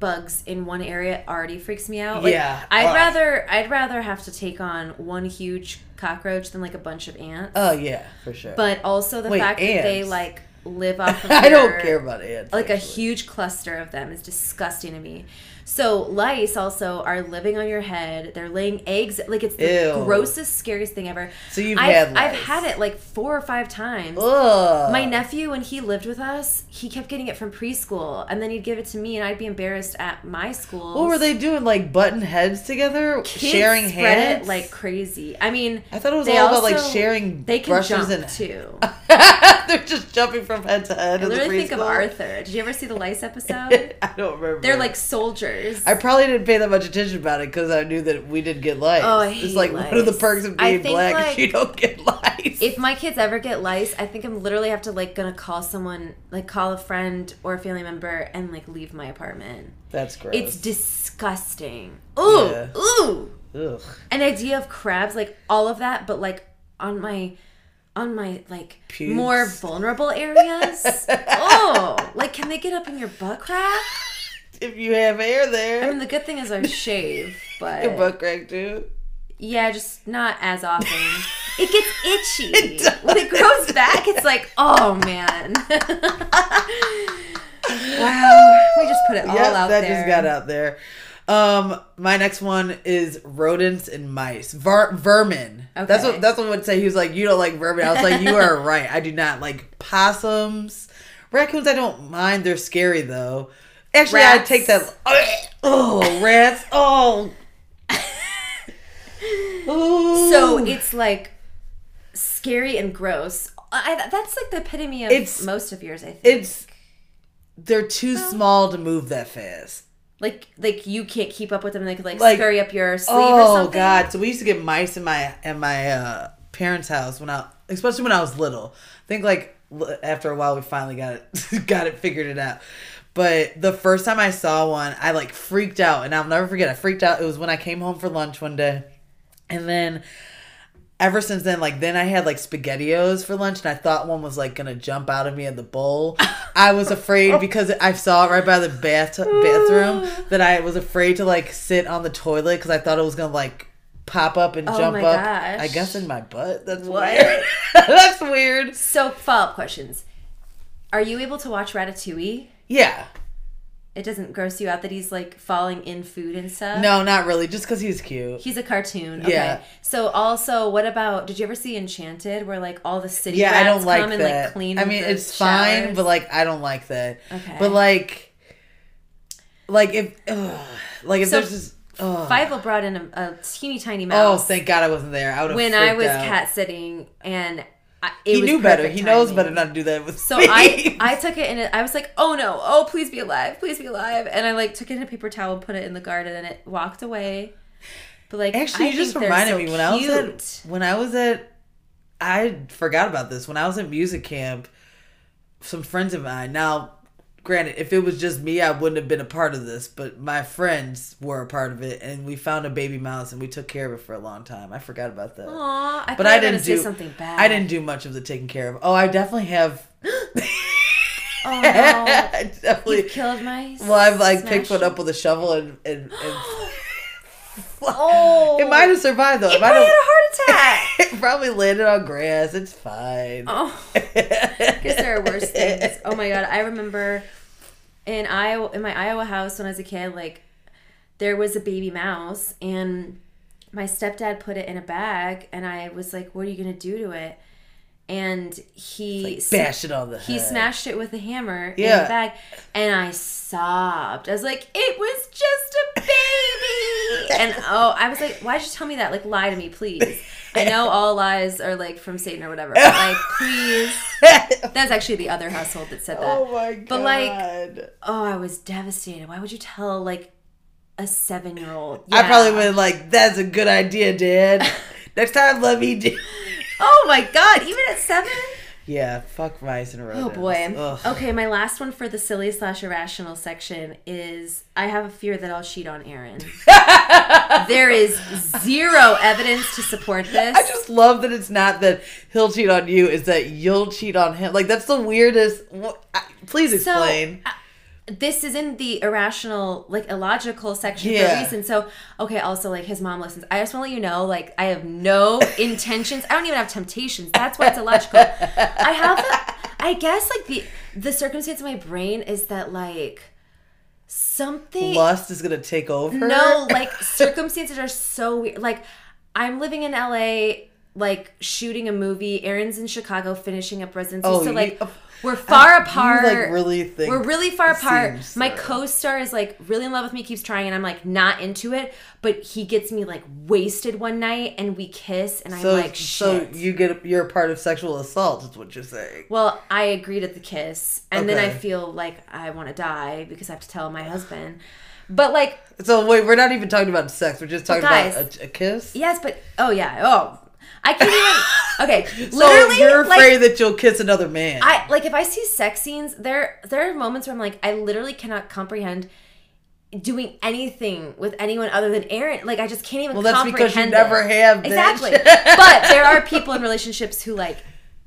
bugs in one area already freaks me out. Like, yeah, I'd uh, rather I'd rather have to take on one huge cockroach than like a bunch of ants. Oh yeah, for sure. But also the Wait, fact ants. that they like live off of their, I don't care about ants. Like actually. a huge cluster of them is disgusting to me. So lice also are living on your head. They're laying eggs. Like it's the Ew. grossest, scariest thing ever. So you've I've, had lice. I've had it like four or five times. Ugh. My nephew, when he lived with us, he kept getting it from preschool. And then he'd give it to me and I'd be embarrassed at my school. What were they doing? Like button heads together? Kids sharing hands? It like crazy. I mean, I thought it was all also, about like sharing they can brushes jump and too. They're just jumping from head to head. I literally think of Arthur. Did you ever see the lice episode? I don't remember. They're like soldiers. I probably didn't pay that much attention about it because I knew that we didn't get lice. Oh, I hate It's like lice. One of the perks of being black like, is you don't get lice. If my kids ever get lice, I think I'm literally have to like gonna call someone, like call a friend or a family member and like leave my apartment. That's gross. It's disgusting. Ooh, yeah. ooh. Ugh. An idea of crabs, like all of that, but like on my... on my, like, Pubes. more vulnerable areas. Oh, like, can they get up in your butt crack? If you have hair there. I mean, the good thing is I shave, but... Your butt crack, too? Yeah, just not as often. It gets itchy. It does. When it grows back, it's like, oh, man. Wow. We just put it all yep, out that there. that just got out there. Um, my next one is rodents and mice. Ver- vermin. Okay. That's what that's what I would say. He was like, you don't like vermin. I was like, you are right. I do not like possums. Raccoons, I don't mind. They're scary though. Actually, I take that. Oh, rats. Oh. Ooh. So it's like scary and gross. I, that's like the epitome of it's, most of yours, I think. It's they're too oh. small to move that fast. Like, like you can't keep up with them. They could like, like scurry up your sleeve oh, or something. Oh God! So we used to get mice in my in my uh, parents' house when I, especially when I was little. I think like after a while we finally got it, got it figured it out. But the first time I saw one, I like freaked out, and I'll never forget. I freaked out. It was when I came home for lunch one day, and then ever since then, like then I had like SpaghettiOs for lunch, and I thought one was like gonna jump out of me in the bowl. I was afraid because I saw it right by the bath bathroom that I was afraid to like sit on the toilet because I thought it was gonna like pop up and oh jump my up. Gosh. I guess in my butt. That's what? weird. That's weird. So follow up questions: are you able to watch Ratatouille? Yeah. It doesn't gross you out that he's, like, falling in food and stuff? No, not really. Just because he's cute. He's a cartoon. Okay. Yeah. So, also, what about... Did you ever see Enchanted where, like, all the city yeah, rats I don't like come that. and, like, clean I mean, it's showers? fine, but, like, I don't like that. Okay. But, like... Like, if... Ugh, like, if so there's just... Oh. Fievel brought in a, a teeny tiny mouse. Oh, thank God I wasn't there. I would have freaked out. When I was cat sitting and... I, he knew better. He timing. knows better not to do that with So me. I, I took it and it, I was like, oh no, oh please be alive, please be alive. And I like took it in a paper towel, put it in the garden, and it walked away. But like, actually, I you just reminded so me when cute. I was at when I was at I forgot about this when I was at music camp. Some friends of mine. Now, granted, if it was just me, I wouldn't have been a part of this. But my friends were a part of it, and we found a baby mouse, and we took care of it for a long time. I forgot about that. Aww, I but I didn't do something bad. I didn't do much of the taking care of. Oh, I definitely have. Oh no! I definitely You've killed mice. Well, I've like Smash picked one up with a shovel and and. and Oh. It might have survived though. It, it might have had a heart attack. It probably landed on grass. It's fine. Oh, I guess there are worse things. Oh my God, I remember in Iowa, in my Iowa house when I was a kid, like there was a baby mouse, and my stepdad put it in a bag, and I was like, "What are you gonna do to it?" And he like bashed it on the head. He smashed it with a hammer yeah. in the bag, and I sobbed. I was like, "It was just a baby." And oh, I was like, why did you tell me that? Like, lie to me, please. I know all lies are like from Satan or whatever. But, like, please. That's actually the other household that said that. Oh my god. But like, oh, I was devastated. Why would you tell like a seven-year-old? Yeah. I probably would have like, that's a good idea, Dad. Next time, let me do. Oh my god! Even at seven. Yeah, fuck mice and rodents. Oh boy. Ugh. Okay, my last one for the silly slash irrational section is I have a fear that I'll cheat on Aaron. There is zero evidence to support this. I just love that it's not that he'll cheat on you; it's that you'll cheat on him. Like that's the weirdest. Please explain. So, I- This is in the irrational, like, illogical section yeah. for a reason. So, okay, also, like, his mom listens. I just want to let you know, like, I have no intentions. I don't even have temptations. That's why it's illogical. I have, a, I guess, like, the the circumstance of my brain is that, like, something. Lust is going to take over? No, like, circumstances are so weird. Like, I'm living in L A, like, shooting a movie. Aaron's in Chicago finishing up residency. Oh, so, like. You, uh- We're far I, apart. You, like, really think We're really far apart. So. My co-star is like really in love with me, keeps trying, and I'm like not into it. But he gets me like wasted one night, and we kiss, and so, I'm like, shit. So you get you're a part of sexual assault, is what you're saying. Well, I agree to the kiss, and okay. then I feel like I want to die because I have to tell my husband. But like, so wait, we're not even talking about sex. We're just talking guys, about a, a kiss. Yes, but oh yeah, oh. I can't even. Okay, literally. So you're afraid like, that you'll kiss another man. I like if I see sex scenes. There, there are moments where I'm like, I literally cannot comprehend doing anything with anyone other than Aaron. Like I just can't even. Well, that's comprehend because you it. Never have. Bitch. Exactly. But there are people in relationships who like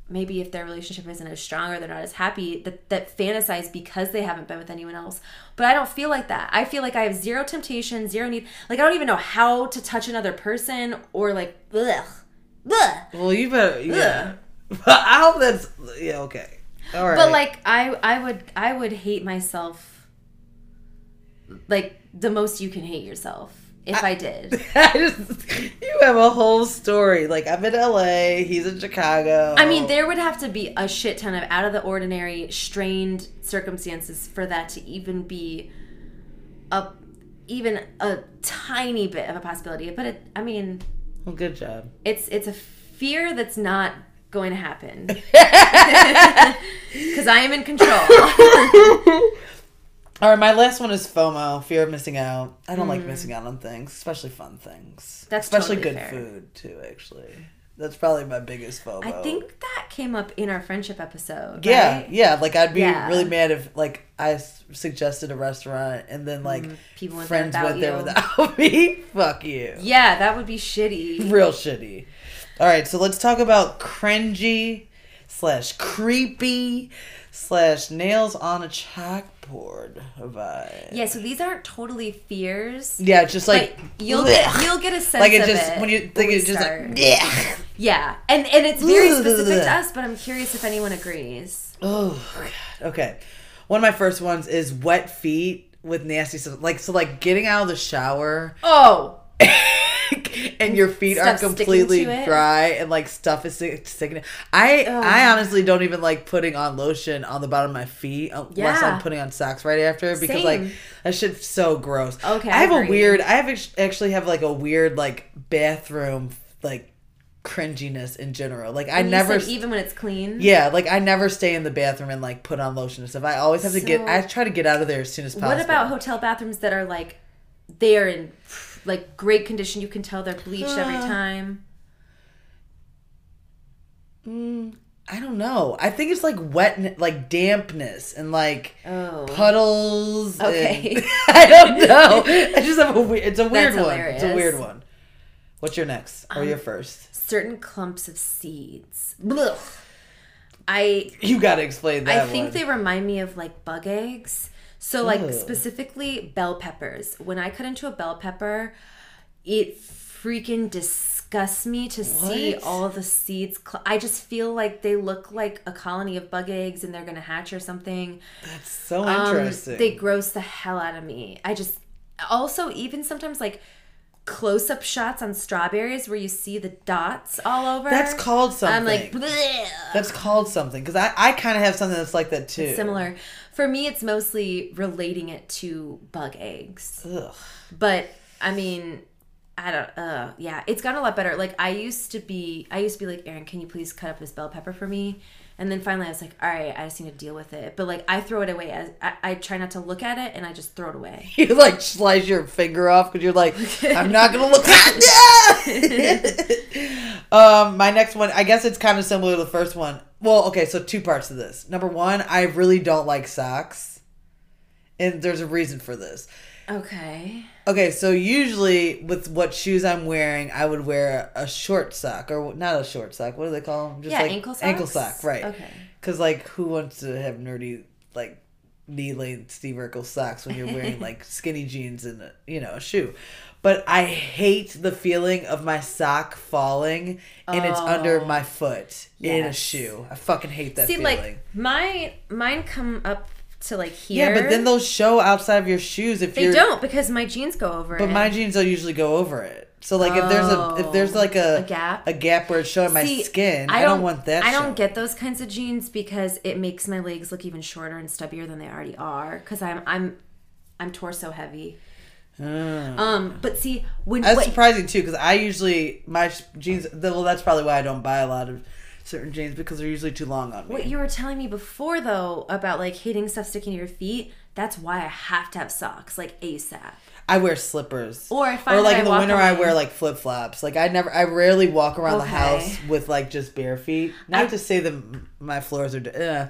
maybe if their relationship isn't as strong or they're not as happy that that fantasize because they haven't been with anyone else. But I don't feel like that. I feel like I have zero temptation, zero need. Like I don't even know how to touch another person or like ugh. Ugh. Well, you better, yeah. Ugh. I hope that's, yeah, okay. All right. But, like, I, I would I would hate myself, like, the most you can hate yourself, if I, I did. I just, you have a whole story. Like, I'm in L A, he's in Chicago. I mean, there would have to be a shit ton of out-of-the-ordinary, strained circumstances for that to even be a, even a tiny bit of a possibility. But, it, I mean... Well, good job. It's it's a fear that's not going to happen. Because I am in control. All right, my last one is FOMO, fear of missing out. I don't mm. like missing out on things, especially fun things. That's especially totally good fair. Food, too, actually. That's probably my biggest FOMO. I think that came up in our friendship episode, yeah, right? Yeah, like I'd be yeah. really mad if, like, I suggested a restaurant and then, like, mm, people friends went there without me. Fuck you. Yeah, that would be shitty. Real shitty. All right, so let's talk about cringy slash creepy slash nails on a chalkboard vibe. Yeah, so these aren't totally fears. Yeah, just like you'll blech. get you'll get a sense like it of just, it when you think when it's just start. Like yeah, yeah, and and it's very specific to us. But I'm curious if anyone agrees. Oh god. Okay, one of my first ones is wet feet with nasty stuff. Like so, like getting out of the shower. Oh. And your feet stuff are completely dry and like stuff is sticking. I Ugh. I honestly don't even like putting on lotion on the bottom of my feet unless yeah. I'm putting on socks right after because Same. like that shit's so gross. Okay, I have I a weird. I have actually have like a weird like bathroom like cringiness in general. Like I and never said, even when it's clean. Yeah, like I never stay in the bathroom and like put on lotion and stuff. I always have so, to get. I try to get out of there as soon as possible. What about hotel bathrooms that are like they're in. Like, great condition. You can tell they're bleached uh, every time. Mm, I don't know. I think it's, like, wet, like, dampness and, like, oh. puddles. Okay. And, I don't know. I just have a weird, it's a weird That's one. Hilarious. It's a weird one. What's your next? Or um, your first? Certain clumps of seeds. Blah. I. You gotta explain that I think one. They remind me of, like, bug eggs. So, like, Ew. specifically bell peppers. When I cut into a bell pepper, it freaking disgusts me to what? see all the seeds. Cl- I just feel like they look like a colony of bug eggs and they're going to hatch or something. That's so um, interesting. They gross the hell out of me. I just... Also, even sometimes, like... close-up shots on strawberries where you see the dots all over. That's called something. I'm like, bleh. That's called something. Because I, I kind of have something that's like that, too. It's similar. For me, it's mostly relating it to bug eggs. Ugh. But I mean, I don't, uh, yeah, it's gotten a lot better. Like, I used to be, I used to be like, Erin, can you please cut up this bell pepper for me? And then finally I was like, all right, I just need to deal with it. But, like, I throw it away. As I, I try not to look at it, and I just throw it away. You, like, slice your finger off because you're like, I'm not going to look at it. um, my next one, I guess it's kind of similar to the first one. Well, okay, so two parts of this. Number one, I really don't like socks. And there's a reason for this. Okay. Okay, so usually with what shoes I'm wearing, I would wear a short sock, or not a short sock. What do they call them? Just yeah, like ankle socks? Ankle sock, right. Okay. Because, like, who wants to have nerdy, like, knee-length Steve Urkel socks when you're wearing, like, skinny jeans and, you know, a shoe? But I hate the feeling of my sock falling and oh, it's under my foot yes. in a shoe. I fucking hate that See, feeling. See, like, my, mine come up to like here. Yeah, but then they'll show outside of your shoes if you They don't because my jeans go over but it. But my jeans will usually go over it. So like oh, if there's a if there's like a, a gap a gap where it's showing See, my skin, I don't, I don't want that I showing. Don't get those kinds of jeans because it makes my legs look even shorter and stubbier than they already are cuz I'm I'm I'm torso heavy. Mm. Um, but see when That's what, surprising too cuz I usually my jeans well that's probably why I don't buy a lot of certain jeans because they're usually too long on me. What you were telling me before though about like hating stuff sticking to your feet, that's why I have to have socks like ASAP. I wear slippers. Or I find Or like in I the walk winter around. I wear like flip flops. Like I never I rarely walk around okay. the house with like just bare feet. Not I, to say that my floors are uh,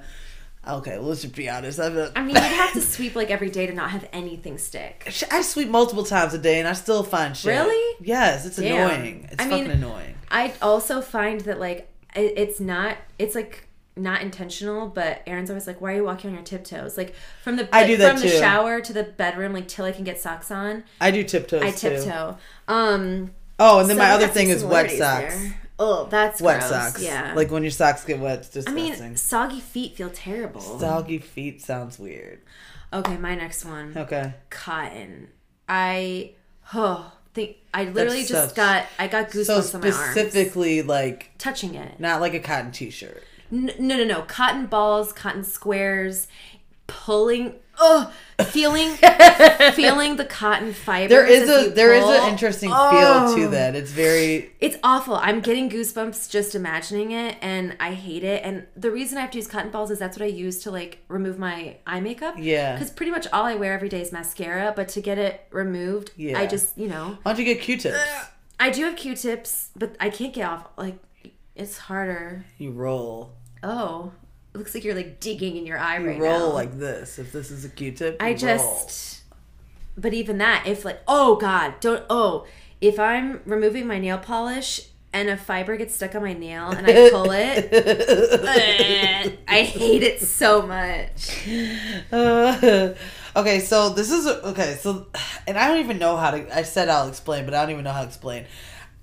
Okay, well, let's just be honest. I'm not... I mean, you'd have to sweep, like, every day to not have anything stick. I sweep multiple times a day, and I still find shit. Really? Yes, it's Damn. annoying. It's I fucking mean, annoying. I also find that, like, it's not, it's like not intentional, but Erin's always like, why are you walking on your tiptoes? Like from the like, I do that from too. the shower to the bedroom, like till I can get socks on. I do tiptoes I tiptoe. Too. Um, oh, and then so my other thing is wet socks. There. Oh, that's wet gross. socks. Yeah, like when your socks get wet, it's disgusting. I mean, soggy feet feel terrible. Soggy feet sounds weird. Okay, my next one. Okay, cotton. I oh. Think, I literally That's just such, got I got goosebumps so on my arms. Specifically, like touching it, not like a cotton t-shirt. N- no, no, no, cotton balls, cotton squares, pulling, oh, feeling, feeling the cotton fiber. There is a there pull. is an interesting oh, feel to that. It's very, it's awful. I'm getting goosebumps just imagining it, and I hate it. And the reason I have to use cotton balls is that's what I use to like remove my eye makeup. Yeah, because pretty much all I wear every day is mascara. But to get it removed, yeah. I just you know. Why don't you get Q-tips? I do have Q-tips, but I can't get off. Like, it's harder. You roll. Oh. It looks like you're, like, digging in your eye you right now. You roll like this. If this is a Q-tip, I just... Roll. But even that, if, like... Oh, God. Don't... Oh. If I'm removing my nail polish and a fiber gets stuck on my nail and I pull it... I hate it so much. Uh, okay, so this is... Okay, so... And I don't even know how to... I said I'll explain, but I don't even know how to explain.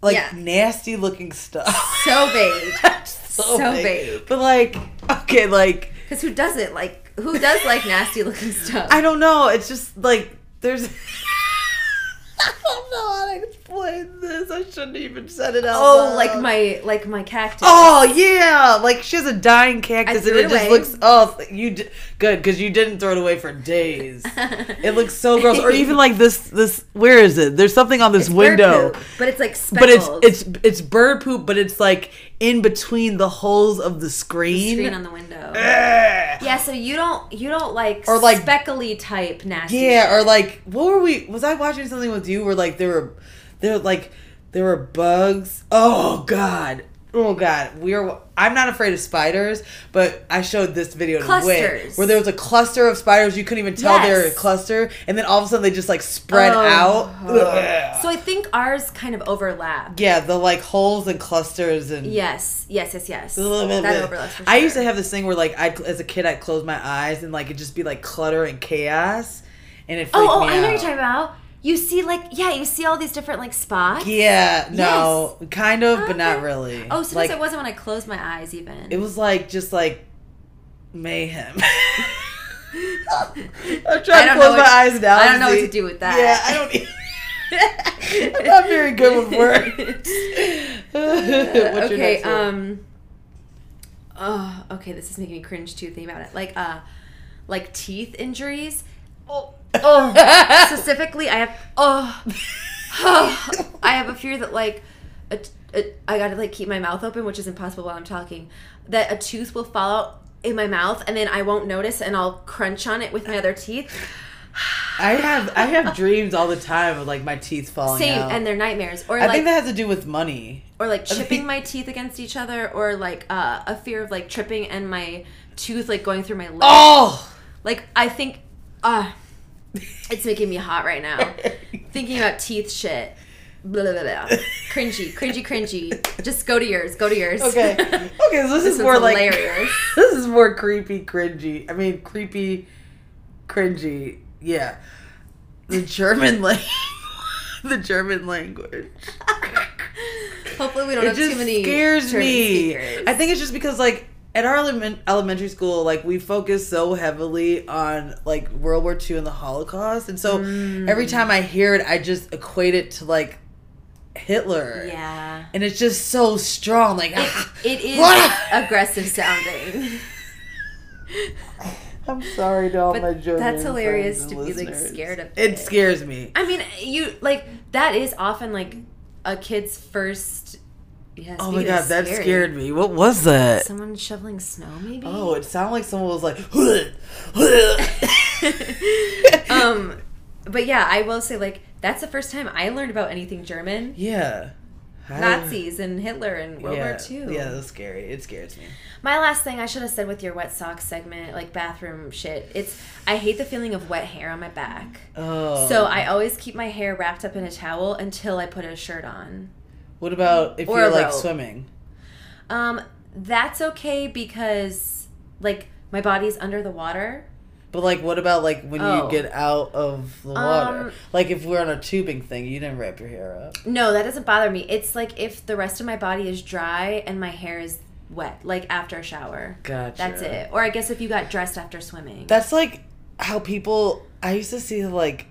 Like, yeah. nasty-looking stuff. So vague. So, so big. Vague. But, like... Okay, like... Because who doesn't? Like, who does like nasty-looking stuff? I don't know. It's just, like, there's... I don't know how to explain this. I shouldn't even said it out Oh, loud. like my like my cactus. Oh, yeah. Like, she has a dying cactus, and it, it just looks... Oh, you d- good, because you didn't throw it away for days. It looks so gross. Or even, like, this... this Where is it? There's something on this it's window. Bird poop, but it's, like, speckled. But it's, it's, it's bird poop, but it's, like... in between the holes of the screen. The screen on the window. Ugh. Yeah, so you don't you don't like, or like speckly type nasty. Yeah, shit. Or like what were we was I watching something with you where like there were there like there were bugs. Oh god. Oh god. We are I'm not afraid of spiders, but I showed this video to Clusters. Win, where there was a cluster of spiders you couldn't even tell yes. they were a cluster, and then all of a sudden they just like spread oh. out. Oh. So I think ours kind of overlap. Yeah, the like holes and clusters and yes, yes, yes, yes. A little bit. That overlaps for sure. I used to have this thing where like I as a kid I'd close my eyes and like it'd just be like clutter and chaos, and it freaked oh, oh, me out. Oh, I know what you're talking about. You see, like, yeah, you see all these different, like, spots? Yeah, no, yes. kind of, okay. but not really. Oh, so like, it wasn't when I closed my eyes, even. It was, like, just, like, mayhem. I'm trying to close my eyes now. I don't know what to do with that. Yeah, I don't even. I'm not very good with words. What's okay, your next word? um, oh, okay, this is making me cringe, too, thinking about it. Like, uh, like teeth injuries. Oh. Oh, specifically, I have, oh, I have a fear that, like, a, a, I gotta, like, keep my mouth open, which is impossible while I'm talking, that a tooth will fall out in my mouth, and then I won't notice, and I'll crunch on it with my other teeth. I have I have dreams all the time of, like, my teeth falling Same, out. Same, and they're nightmares. Or I like, think that has to do with money. Or, like, chipping think... my teeth against each other, or, like, uh, a fear of, like, tripping and my tooth, like, going through my lip. Oh! Like, I think, ah, uh, it's making me hot right now. Thinking about teeth shit. Blah, blah, blah. Cringy, cringy, cringy. Just go to yours. Go to yours. Okay. Okay, so this, this is more, hilarious. Like, this is more creepy, cringy. I mean, creepy, cringy. Yeah. The German language. The German language. Hopefully we don't it have too many. It just scares German me. Speakers. I think it's just because, like, at our element- elementary school, like, we focused so heavily on, like, World War Two and the Holocaust. And so mm. every time I hear it, I just equate it to, like, Hitler. Yeah. And it's just so strong. Like, it, ah, it is aggressive sounding. I'm sorry to all but my German That's hilarious to listeners. Be, like, scared of it. It scares me. I mean, you, like, that is often, like, a kid's first... Yeah, oh my god, that scary. Scared me. What was that? Someone shoveling snow, maybe? Oh, it sounded like someone was like... um, But yeah, I will say, like, that's the first time I learned about anything German. Yeah. I... Nazis and Hitler and World yeah. War Two. Yeah, that's scary. It scares me. My last thing I should have said with your wet sock segment, like bathroom shit, it's I hate the feeling of wet hair on my back. Oh. So I always keep my hair wrapped up in a towel until I put a shirt on. What about if or you're, like, rope. Swimming? Um, that's okay because, like, my body's under the water. But, like, what about, like, when oh. you get out of the water? Um, like, if we're on a tubing thing, you didn't wrap your hair up. No, that doesn't bother me. It's, like, if the rest of my body is dry and my hair is wet, like, after a shower. Gotcha. That's it. Or I guess if you got dressed after swimming. That's, like, how people... I used to see, like,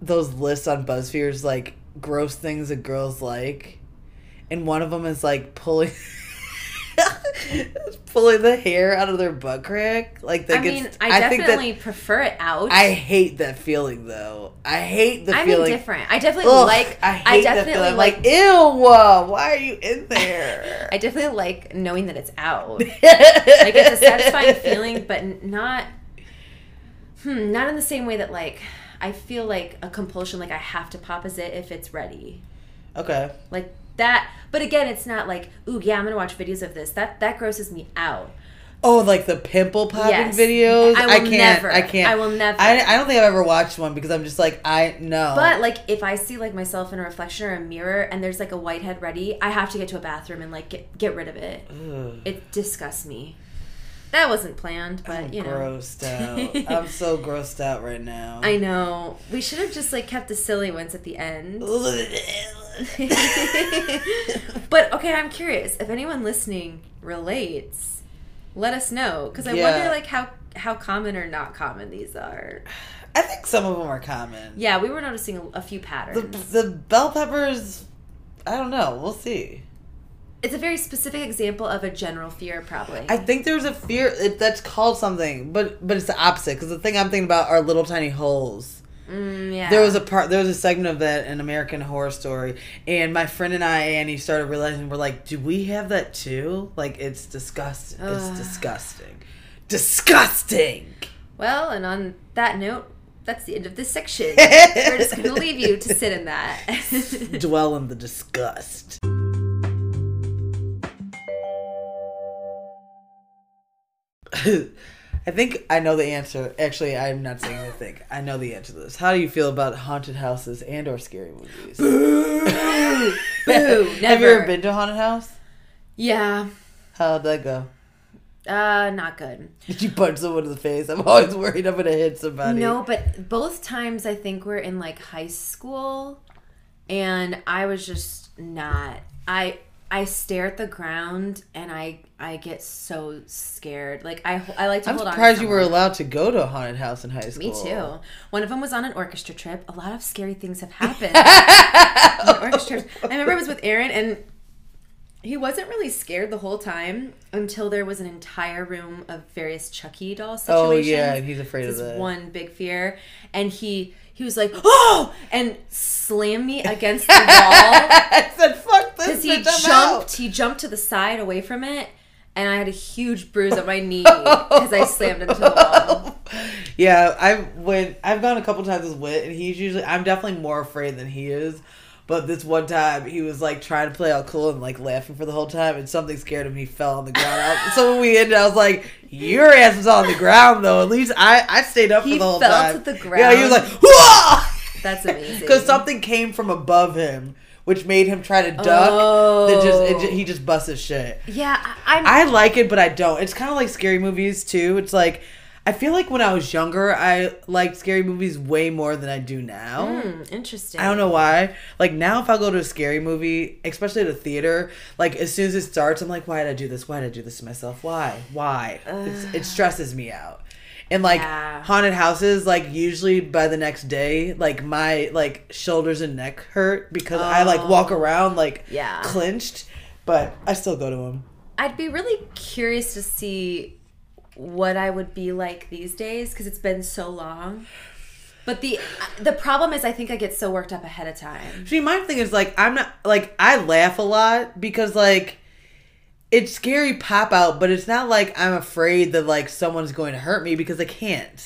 those lists on BuzzFeed, like, gross things that girls like. And one of them is, like, pulling pulling the hair out of their butt crack. Like that I gets, mean, I, I definitely think that, prefer it out. I hate that feeling, though. I hate the I'm feeling. I'm indifferent. I definitely Ugh, like... I hate I definitely that feeling. Like, like, ew, why are you in there? I definitely like knowing that it's out. Like, it's a satisfying feeling, but not... Hmm, not in the same way that, like, I feel like a compulsion, like I have to pop a zit if it's ready. Okay. Like... That, but again, it's not like, ooh, yeah, I'm gonna watch videos of this. That that grosses me out. Oh, like the pimple popping yes. videos. I, will I can't. Never, I can't. I will never. I, I don't think I've ever watched one because I'm just like, I no. But like, if I see like myself in a reflection or a mirror, and there's like a whitehead ready, I have to get to a bathroom and like get get rid of it. Ugh. It disgusts me. That wasn't planned, but I'm you know. Grossed out. I'm so grossed out right now. I know. We should have just like kept the silly ones at the end. But okay, I'm curious if anyone listening relates. Let us know because I yeah. wonder like how how common or not common these are. I think some of them are common. Yeah, we were noticing a, a few patterns. The, the bell peppers. I don't know. We'll see. It's a very specific example of a general fear, probably. I think there's a fear it, that's called something, but but it's the opposite because the thing I'm thinking about are little tiny holes. Mm, yeah. There was a part. There was a segment of that in American Horror Story, and my friend and I, Annie, started realizing we're like, do we have that too? Like, it's disgusting. Ugh. It's disgusting, disgusting. Well, and on that note, that's the end of this section. We're just gonna leave you to sit in that, dwell in the disgust. I think I know the answer. Actually, I'm not saying I think. I know the answer to this. How do you feel about haunted houses and or scary movies? Boo! Boo! Never. Have you ever been to a haunted house? Yeah. How'd that go? Uh, not good. Did you punch someone in the face? I'm always worried I'm going to hit somebody. No, but both times I think we're in, like, high school, and I was just not... I... I stare at the ground and I I get so scared. Like I I like to I'm hold on. I'm surprised you were allowed to go to a haunted house in high school. Me too. One of them was on an orchestra trip. A lot of scary things have happened. Orchestra. I remember it was with Aaron and he wasn't really scared the whole time until there was an entire room of various Chucky doll situations. Oh yeah, and he's afraid of that. One big fear, and he. he was like, oh, and slammed me against the wall. I said, fuck this bitch, I'm out. Because he jumped, he jumped to the side away from it, and I had a huge bruise on my knee because I slammed into the wall. Yeah, I've, when, I've gone a couple times with Whit, and he's usually, I'm definitely more afraid than he is. But this one time, he was, like, trying to play all cool and, like, laughing for the whole time. And something scared him. He fell on the ground. So when we ended, I was like, your ass was on the ground, though. At least I, I stayed up he for the whole time. He fell to the ground. Yeah, he was like, whoa! That's amazing. Because something came from above him, which made him try to duck. Oh. That just, it, he just busts his shit. Yeah. I, I'm... I like it, but I don't. It's kind of like scary movies, too. It's like... I feel like when I was younger, I liked scary movies way more than I do now. Mm, interesting. I don't know why. Like, now if I go to a scary movie, especially at a theater, like, as soon as it starts, I'm like, why did I do this? Why did I do this to myself? Why? Why? It's, it stresses me out. And, like, yeah. haunted houses, like, usually by the next day, like, my, like, shoulders and neck hurt because oh. I, like, walk around, like, yeah. clenched. But I still go to them. I'd be really curious to see... what I would be like these days because it's been so long. But the the problem is I think I get so worked up ahead of time. See, my thing is, like, I'm not, like, I laugh a lot because, like, it's scary pop out, but it's not like I'm afraid that, like, someone's going to hurt me because they can't.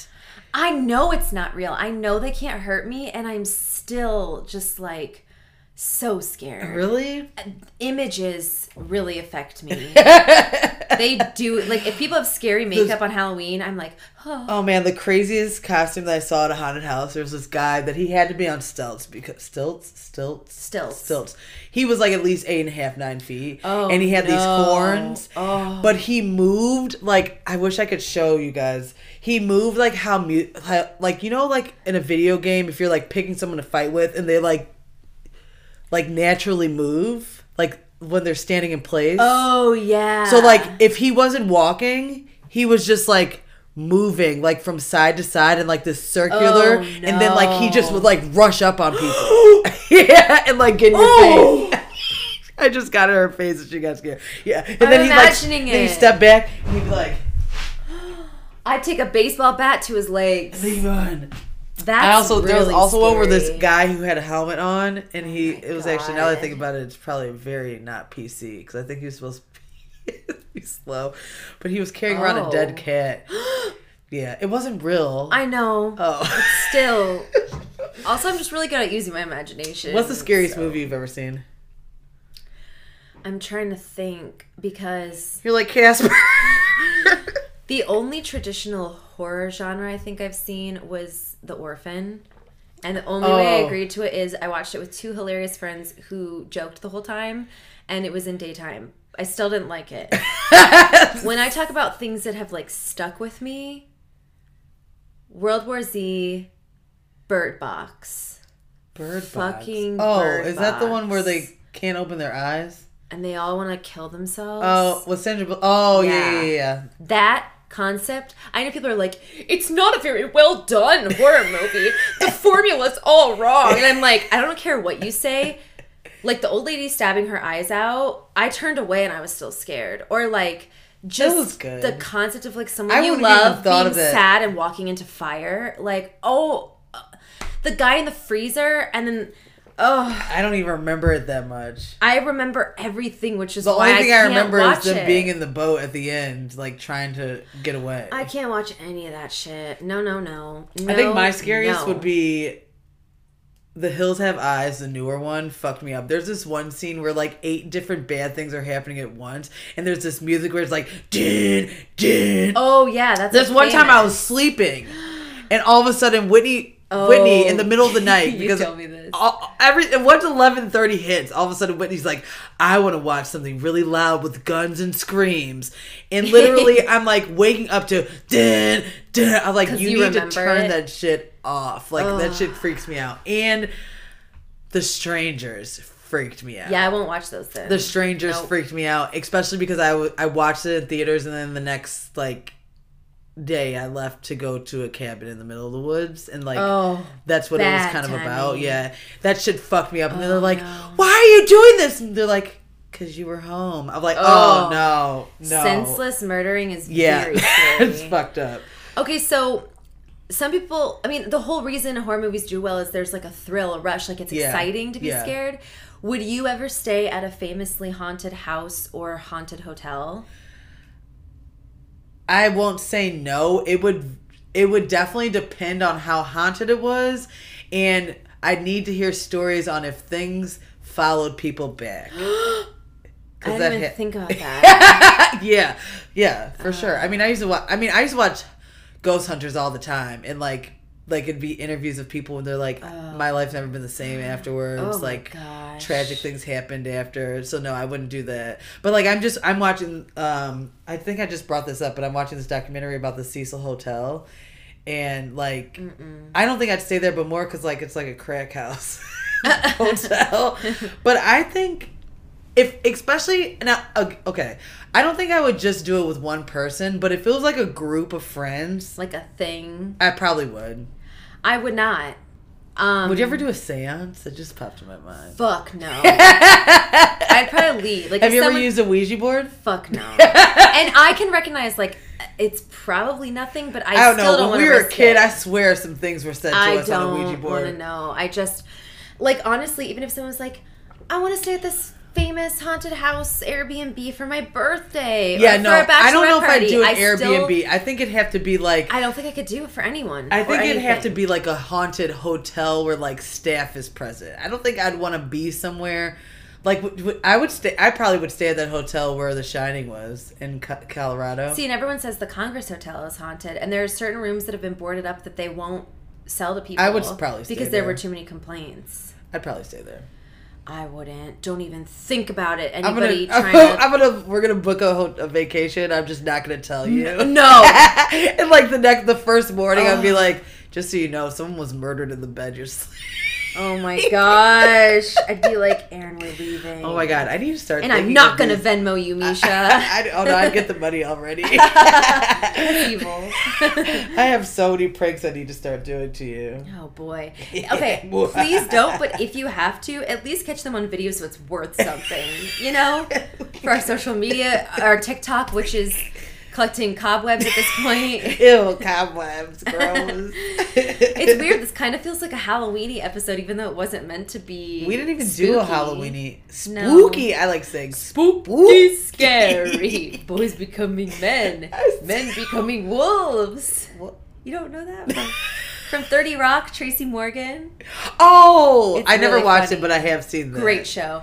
I know it's not real. I know they can't hurt me, and I'm still just, like... so scared. Really? Images really affect me. They do. Like, if people have scary makeup on Halloween, I'm like, oh. Oh, man. The craziest costume that I saw at a haunted house, there was this guy that he had to be on stilts. because Stilts? Stilts? Stilts. Stilts. He was, like, at least eight and a half, nine feet. Oh, and he had no. these horns. Oh. But he moved, like, I wish I could show you guys. He moved, like, how, mu- how, like, you know, like, in a video game, if you're, like, picking someone to fight with, and they, like, like, naturally move, like, when they're standing in place. Oh, yeah. So, like, if he wasn't walking, he was just, like, moving, like, from side to side and, like, this circular. Oh, no. And then, like, he just would, like, rush up on people. Yeah, and, like, get in your oh! face. I just got her face and she got scared. Yeah. And I'm then imagining he, like, it. Then he stepped back and he'd be like... I'd take a baseball bat to his legs. Leave on. That's I also, really there was also scary. One where this guy who had a helmet on, and he, oh it was God. Actually, now that I think about it, it's probably very not P C, because I think he was supposed to be slow, but he was carrying oh. around a dead cat. Yeah, it wasn't real. I know. Oh. Still. Also, I'm just really good at using my imagination. What's the scariest so. movie you've ever seen? I'm trying to think, because... You're like Casper. The only traditional horror genre I think I've seen was The Orphan. And the only oh. way I agreed to it is I watched it with two hilarious friends who joked the whole time, and it was in daytime. I still didn't like it. When I talk about things that have, like, stuck with me, World War Z, Bird Box. Bird Box. Fucking oh, Bird Box. Oh, is that the one where they can't open their eyes? And they all want to kill themselves. Oh, with Sandra Bullock. Oh, yeah. yeah, yeah, yeah. That... concept. I know people are like, it's not a very well done horror movie. The formula's all wrong. And I'm like, I don't care what you say. Like, the old lady stabbing her eyes out, I turned away and I was still scared. Or, like, just the concept of, like, someone I you love being sad and walking into fire. Like, oh, the guy in the freezer, and then oh, I don't even remember it that much. I remember everything, which is the why only thing I, I remember is them it. being in the boat at the end, like, trying to get away. I can't watch any of that shit. No, no, no. no I think my scariest no. would be The Hills Have Eyes. The newer one fucked me up. There's this one scene where, like, eight different bad things are happening at once, and there's this music where it's like, din, din. Oh yeah, that's this one famous. time I was sleeping, and all of a sudden Whitney. Oh. Whitney in the middle of the night because you told me this. All, every once eleven thirty hits, all of a sudden Whitney's like, I want to watch something really loud with guns and screams, and literally I'm like waking up to din, din. I'm like, you, you need to turn it. that shit off. Like, oh. that shit freaks me out. And The Strangers freaked me out. Yeah, I won't watch those then. The Strangers nope. freaked me out, especially because I, w- I watched it in theaters, and then the next, like, day I left to go to a cabin in the middle of the woods, and, like, oh, that's what it was kind of timing. about. Yeah, that shit fucked me up. And oh, they're like, no. why are you doing this? And they're like, because you were home. I'm like, oh, oh no no senseless murdering is yeah very scary. It's fucked up. Okay, so some people, I mean, the whole reason horror movies do well is there's like a thrill, a rush, like it's yeah. exciting to be yeah. scared. Would you ever stay at a famously haunted house or haunted hotel? I won't say no. It would it would definitely depend on how haunted it was, and I'd need to hear stories on if things followed people back. I didn't that even hit. think about that. yeah, yeah, for uh. sure. I mean, I used to watch. I mean, I used to watch Ghost Hunters all the time, and like, like it'd be interviews with people, and they're like, oh. "My life's never been the same afterwards." Oh, like, tragic things happened after. So no, I wouldn't do that. But like, I'm just, I'm watching. Um, I think I just brought this up, but I'm watching this documentary about the Cecil Hotel, and like, Mm-mm. I don't think I'd stay there, but more because like it's like a crack house hotel. But I think. If, especially, now, okay, I don't think I would just do it with one person, but if it was like a group of friends. Like a thing. I probably would. I would not. Um, would you ever do a seance? It just popped in my mind. Fuck no. I'd probably leave. Like, have you someone, ever used a Ouija board? Fuck no. And I can recognize, like, it's probably nothing, but I, I don't still know. don't want to. When we were a kid, it. I swear some things were said to I us on a Ouija board. I don't want to know. I just, like, honestly, even if someone's like, I want to stay at this famous haunted house Airbnb for my birthday. Yeah, no, I don't know if I'd do an Airbnb. I think it'd have to be like. I don't think I could do it for anyone. I think it'd have to be like a haunted hotel where like staff is present. I don't think I'd want to be somewhere. Like I would stay. I probably would stay at that hotel where The Shining was in Colorado. See, and everyone says the Congress Hotel is haunted, and there are certain rooms that have been boarded up that they won't sell to people. I would probably stay there because there were too many complaints. I'd probably stay there. I wouldn't. Don't even think about it. Anybody I'm gonna, trying to... I'm gonna, we're going to book a, a vacation. I'm just not going to tell you. No. And, like, the next, the first morning, oh. I'd be like, just so you know, someone was murdered in the bed you're sleeping. Oh, my gosh. I'd be like, Aaron, we're leaving. Oh, my God. I need to start And I'm not going to Venmo you, Misha. I, I, oh, no. I get the money already. That's evil. I have so many pranks I need to start doing to you. Oh, boy. Okay. Please don't, but if you have to, at least catch them on video so it's worth something, you know? For our social media, our TikTok, which is... collecting cobwebs at this point. Ew, cobwebs. Gross. It's weird. This kind of feels like a Halloween-y episode, even though it wasn't meant to be. We didn't even spooky. do a Halloween-y. Spooky, no. I like saying. Spooky. Scary. Boys becoming men. Men becoming wolves. What? You don't know that? From, from thirty Rock, Tracy Morgan. Oh! It's I really never watched funny. it, but I have seen that. Great show.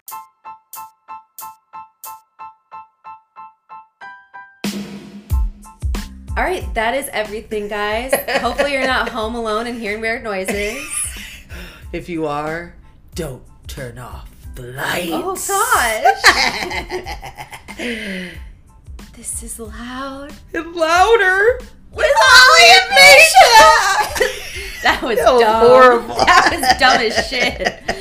All right, that is everything, guys. Hopefully you're not home alone and hearing weird noises. If you are, don't turn off the lights. Oh, gosh. This is loud. And louder. With Holly and Misha. That was, that was dumb. Horrible. That was dumb as shit.